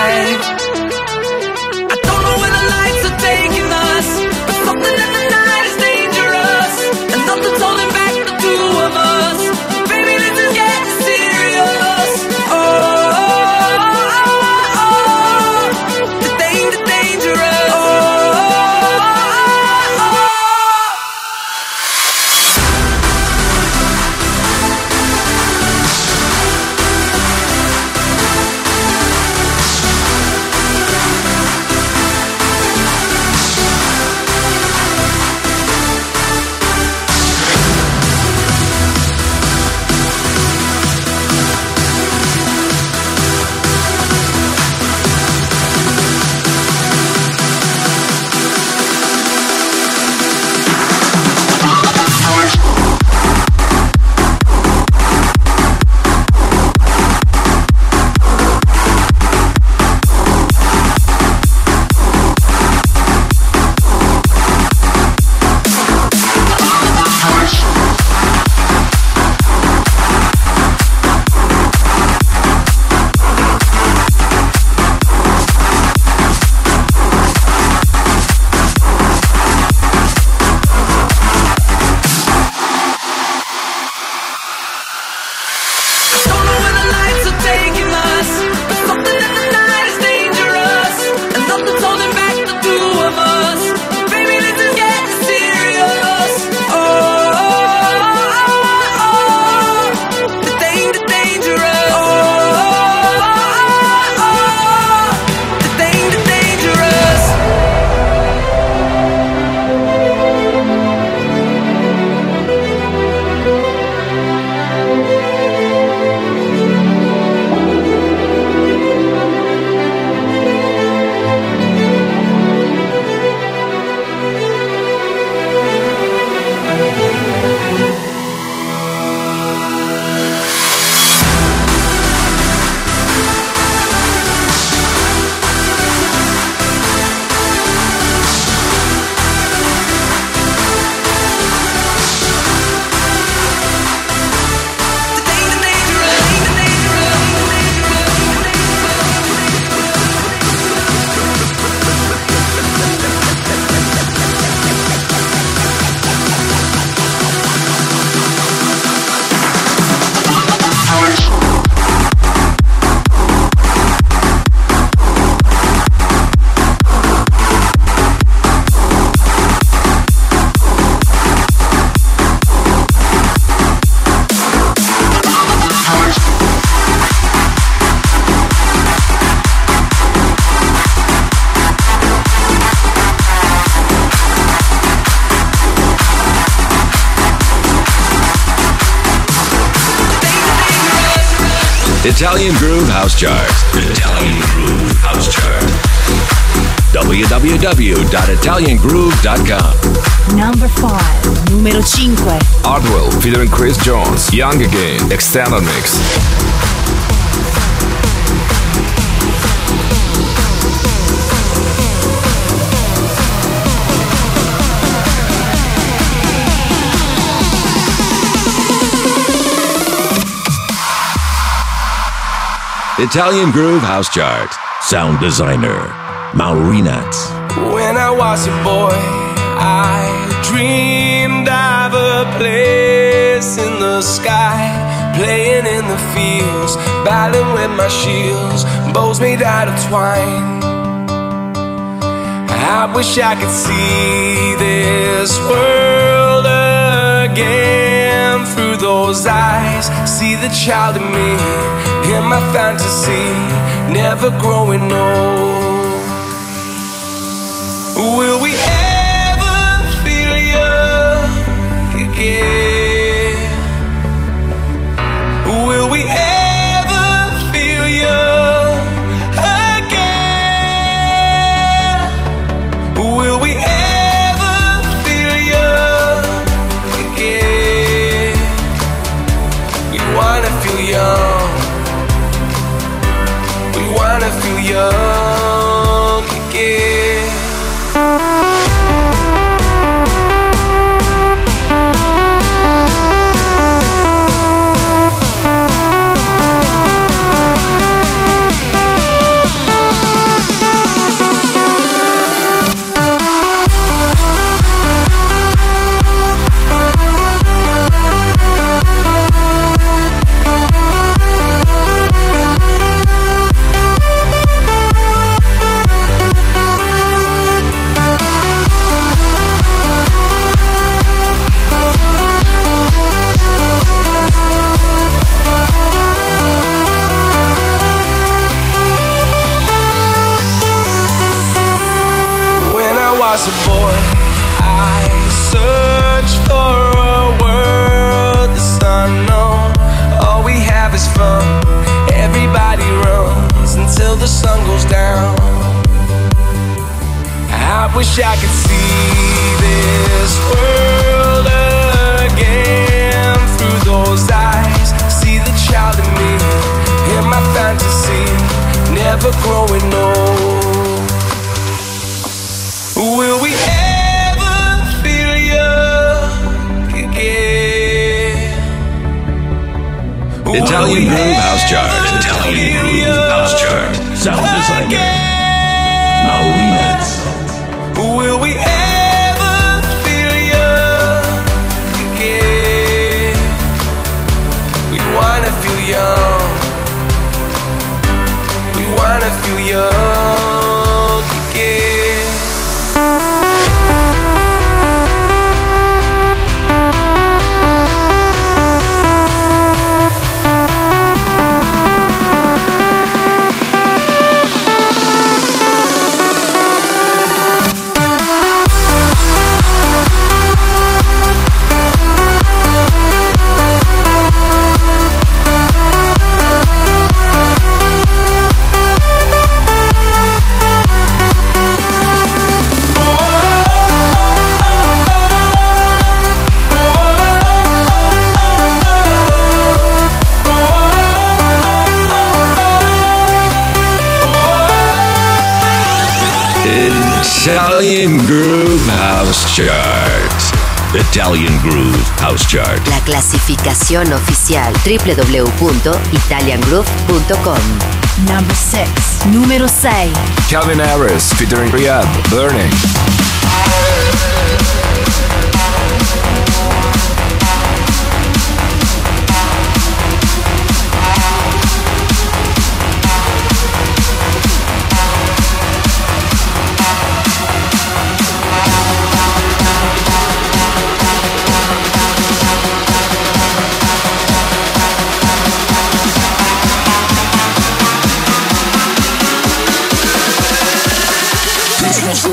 Italian Groove House Chart. Italian Groove House Chart. www.italiangroove.com. Number 5. Numero 5. Hardwell featuring Chris Jones. Young Again. Extended mix. Italian Groove House Chart. Sound designer, Maurinans. When I was a boy, I dreamed of a place in the sky, playing in the fields, battling with my shields, bows made out of twine. I wish I could see this world again through those eyes. See the child in me, in my fantasy, never growing old. Will we ever feel young again? Will we ever? Young again. As a boy, I searched for a world that's unknown. All we have is fun. Everybody runs until the sun goes down. I wish I could see this world again through those eyes. See the child in me, in my fantasy, never growing old. Will we ever feel young again? The Italian Groove House Chart. Italian Groove House Chart. Sound designer Maurina. Will we ever feel young again? We wanna feel young. We wanna feel young again. Italian Groove House Chart. Italian Groove House Chart. La clasificación oficial www.italiangroove.com. Number 6. Número 6. Calvin Harris featuring Riyadh, Burning.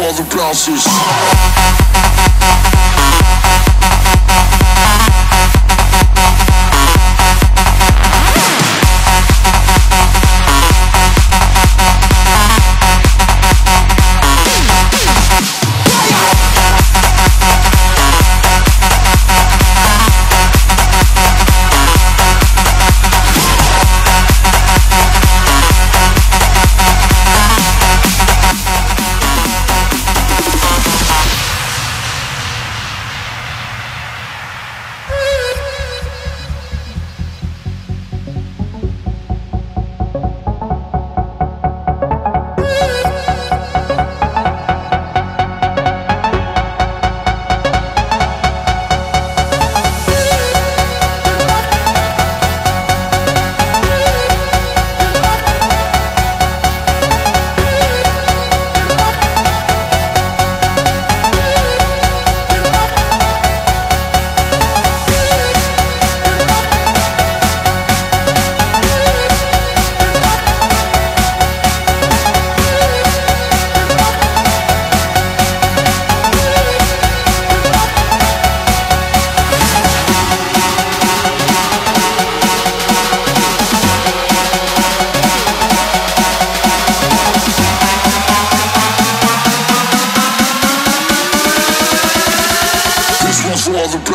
All the blouses.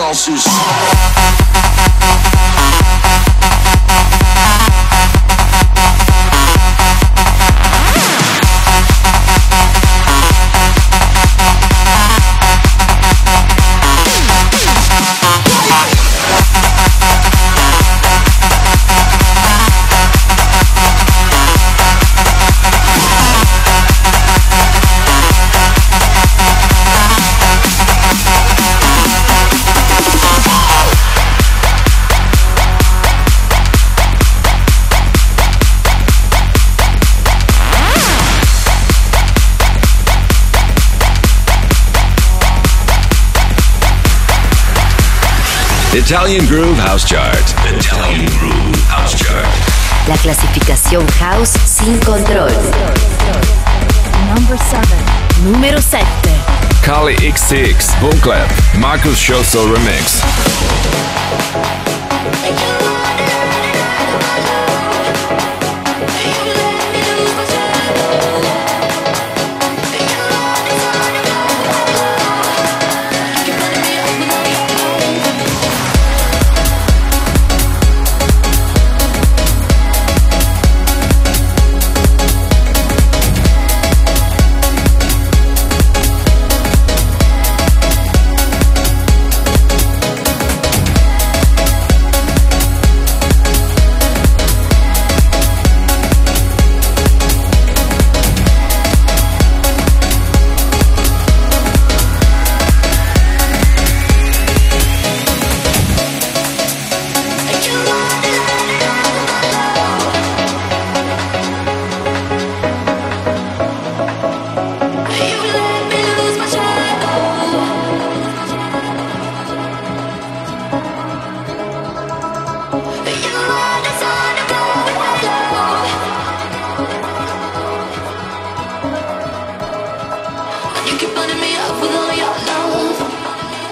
ounces. Italian Groove House Chart. Italian Groove House Chart. La clasificación House sin control. Number 7. Numero 7. Kali XX Bunclap Marcus Shoso Remix.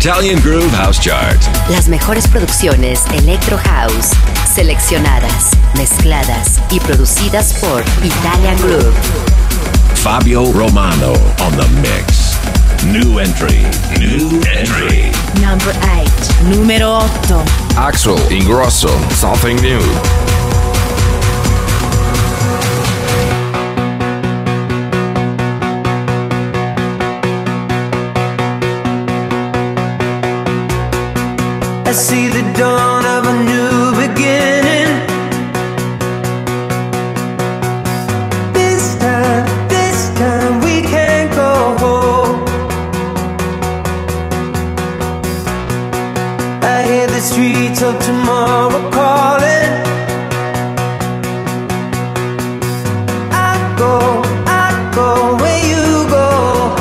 Italian Groove House Chart. Las mejores producciones Electro House, seleccionadas, mezcladas y producidas por Italian Groove. Fabio Romano on the mix. New entry. Number 8. Numero 8. Axel Ingrosso, Something New. I see the dawn of a new beginning. This time we can go home. I hear the streets of tomorrow calling. I go where you go.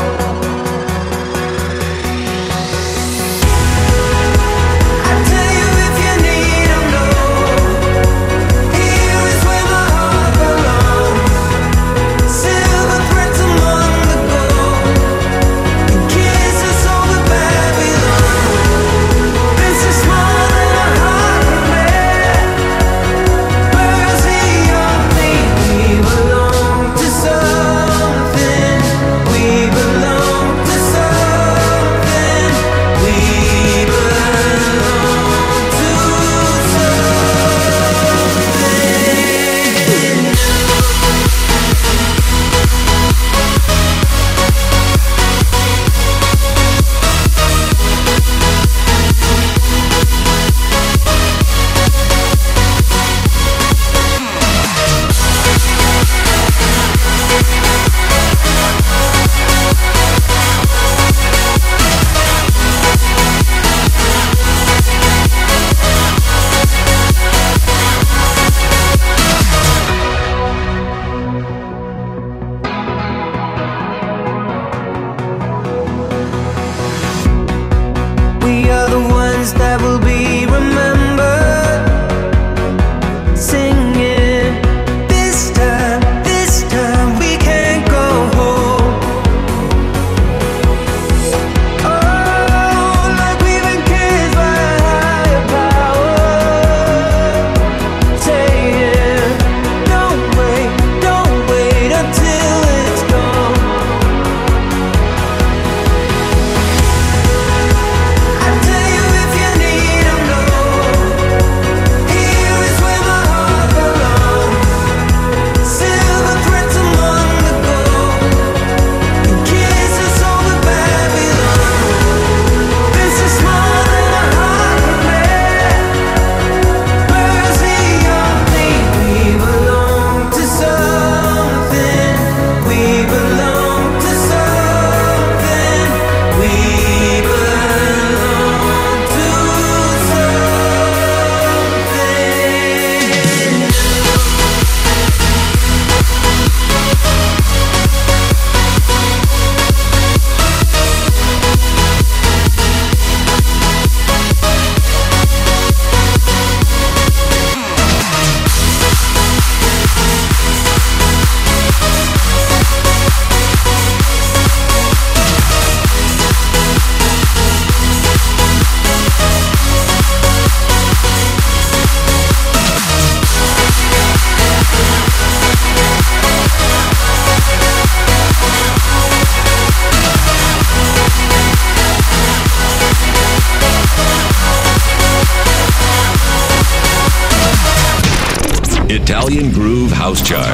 Italian Groove House Chart.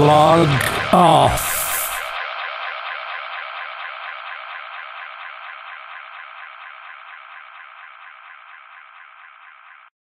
Log off.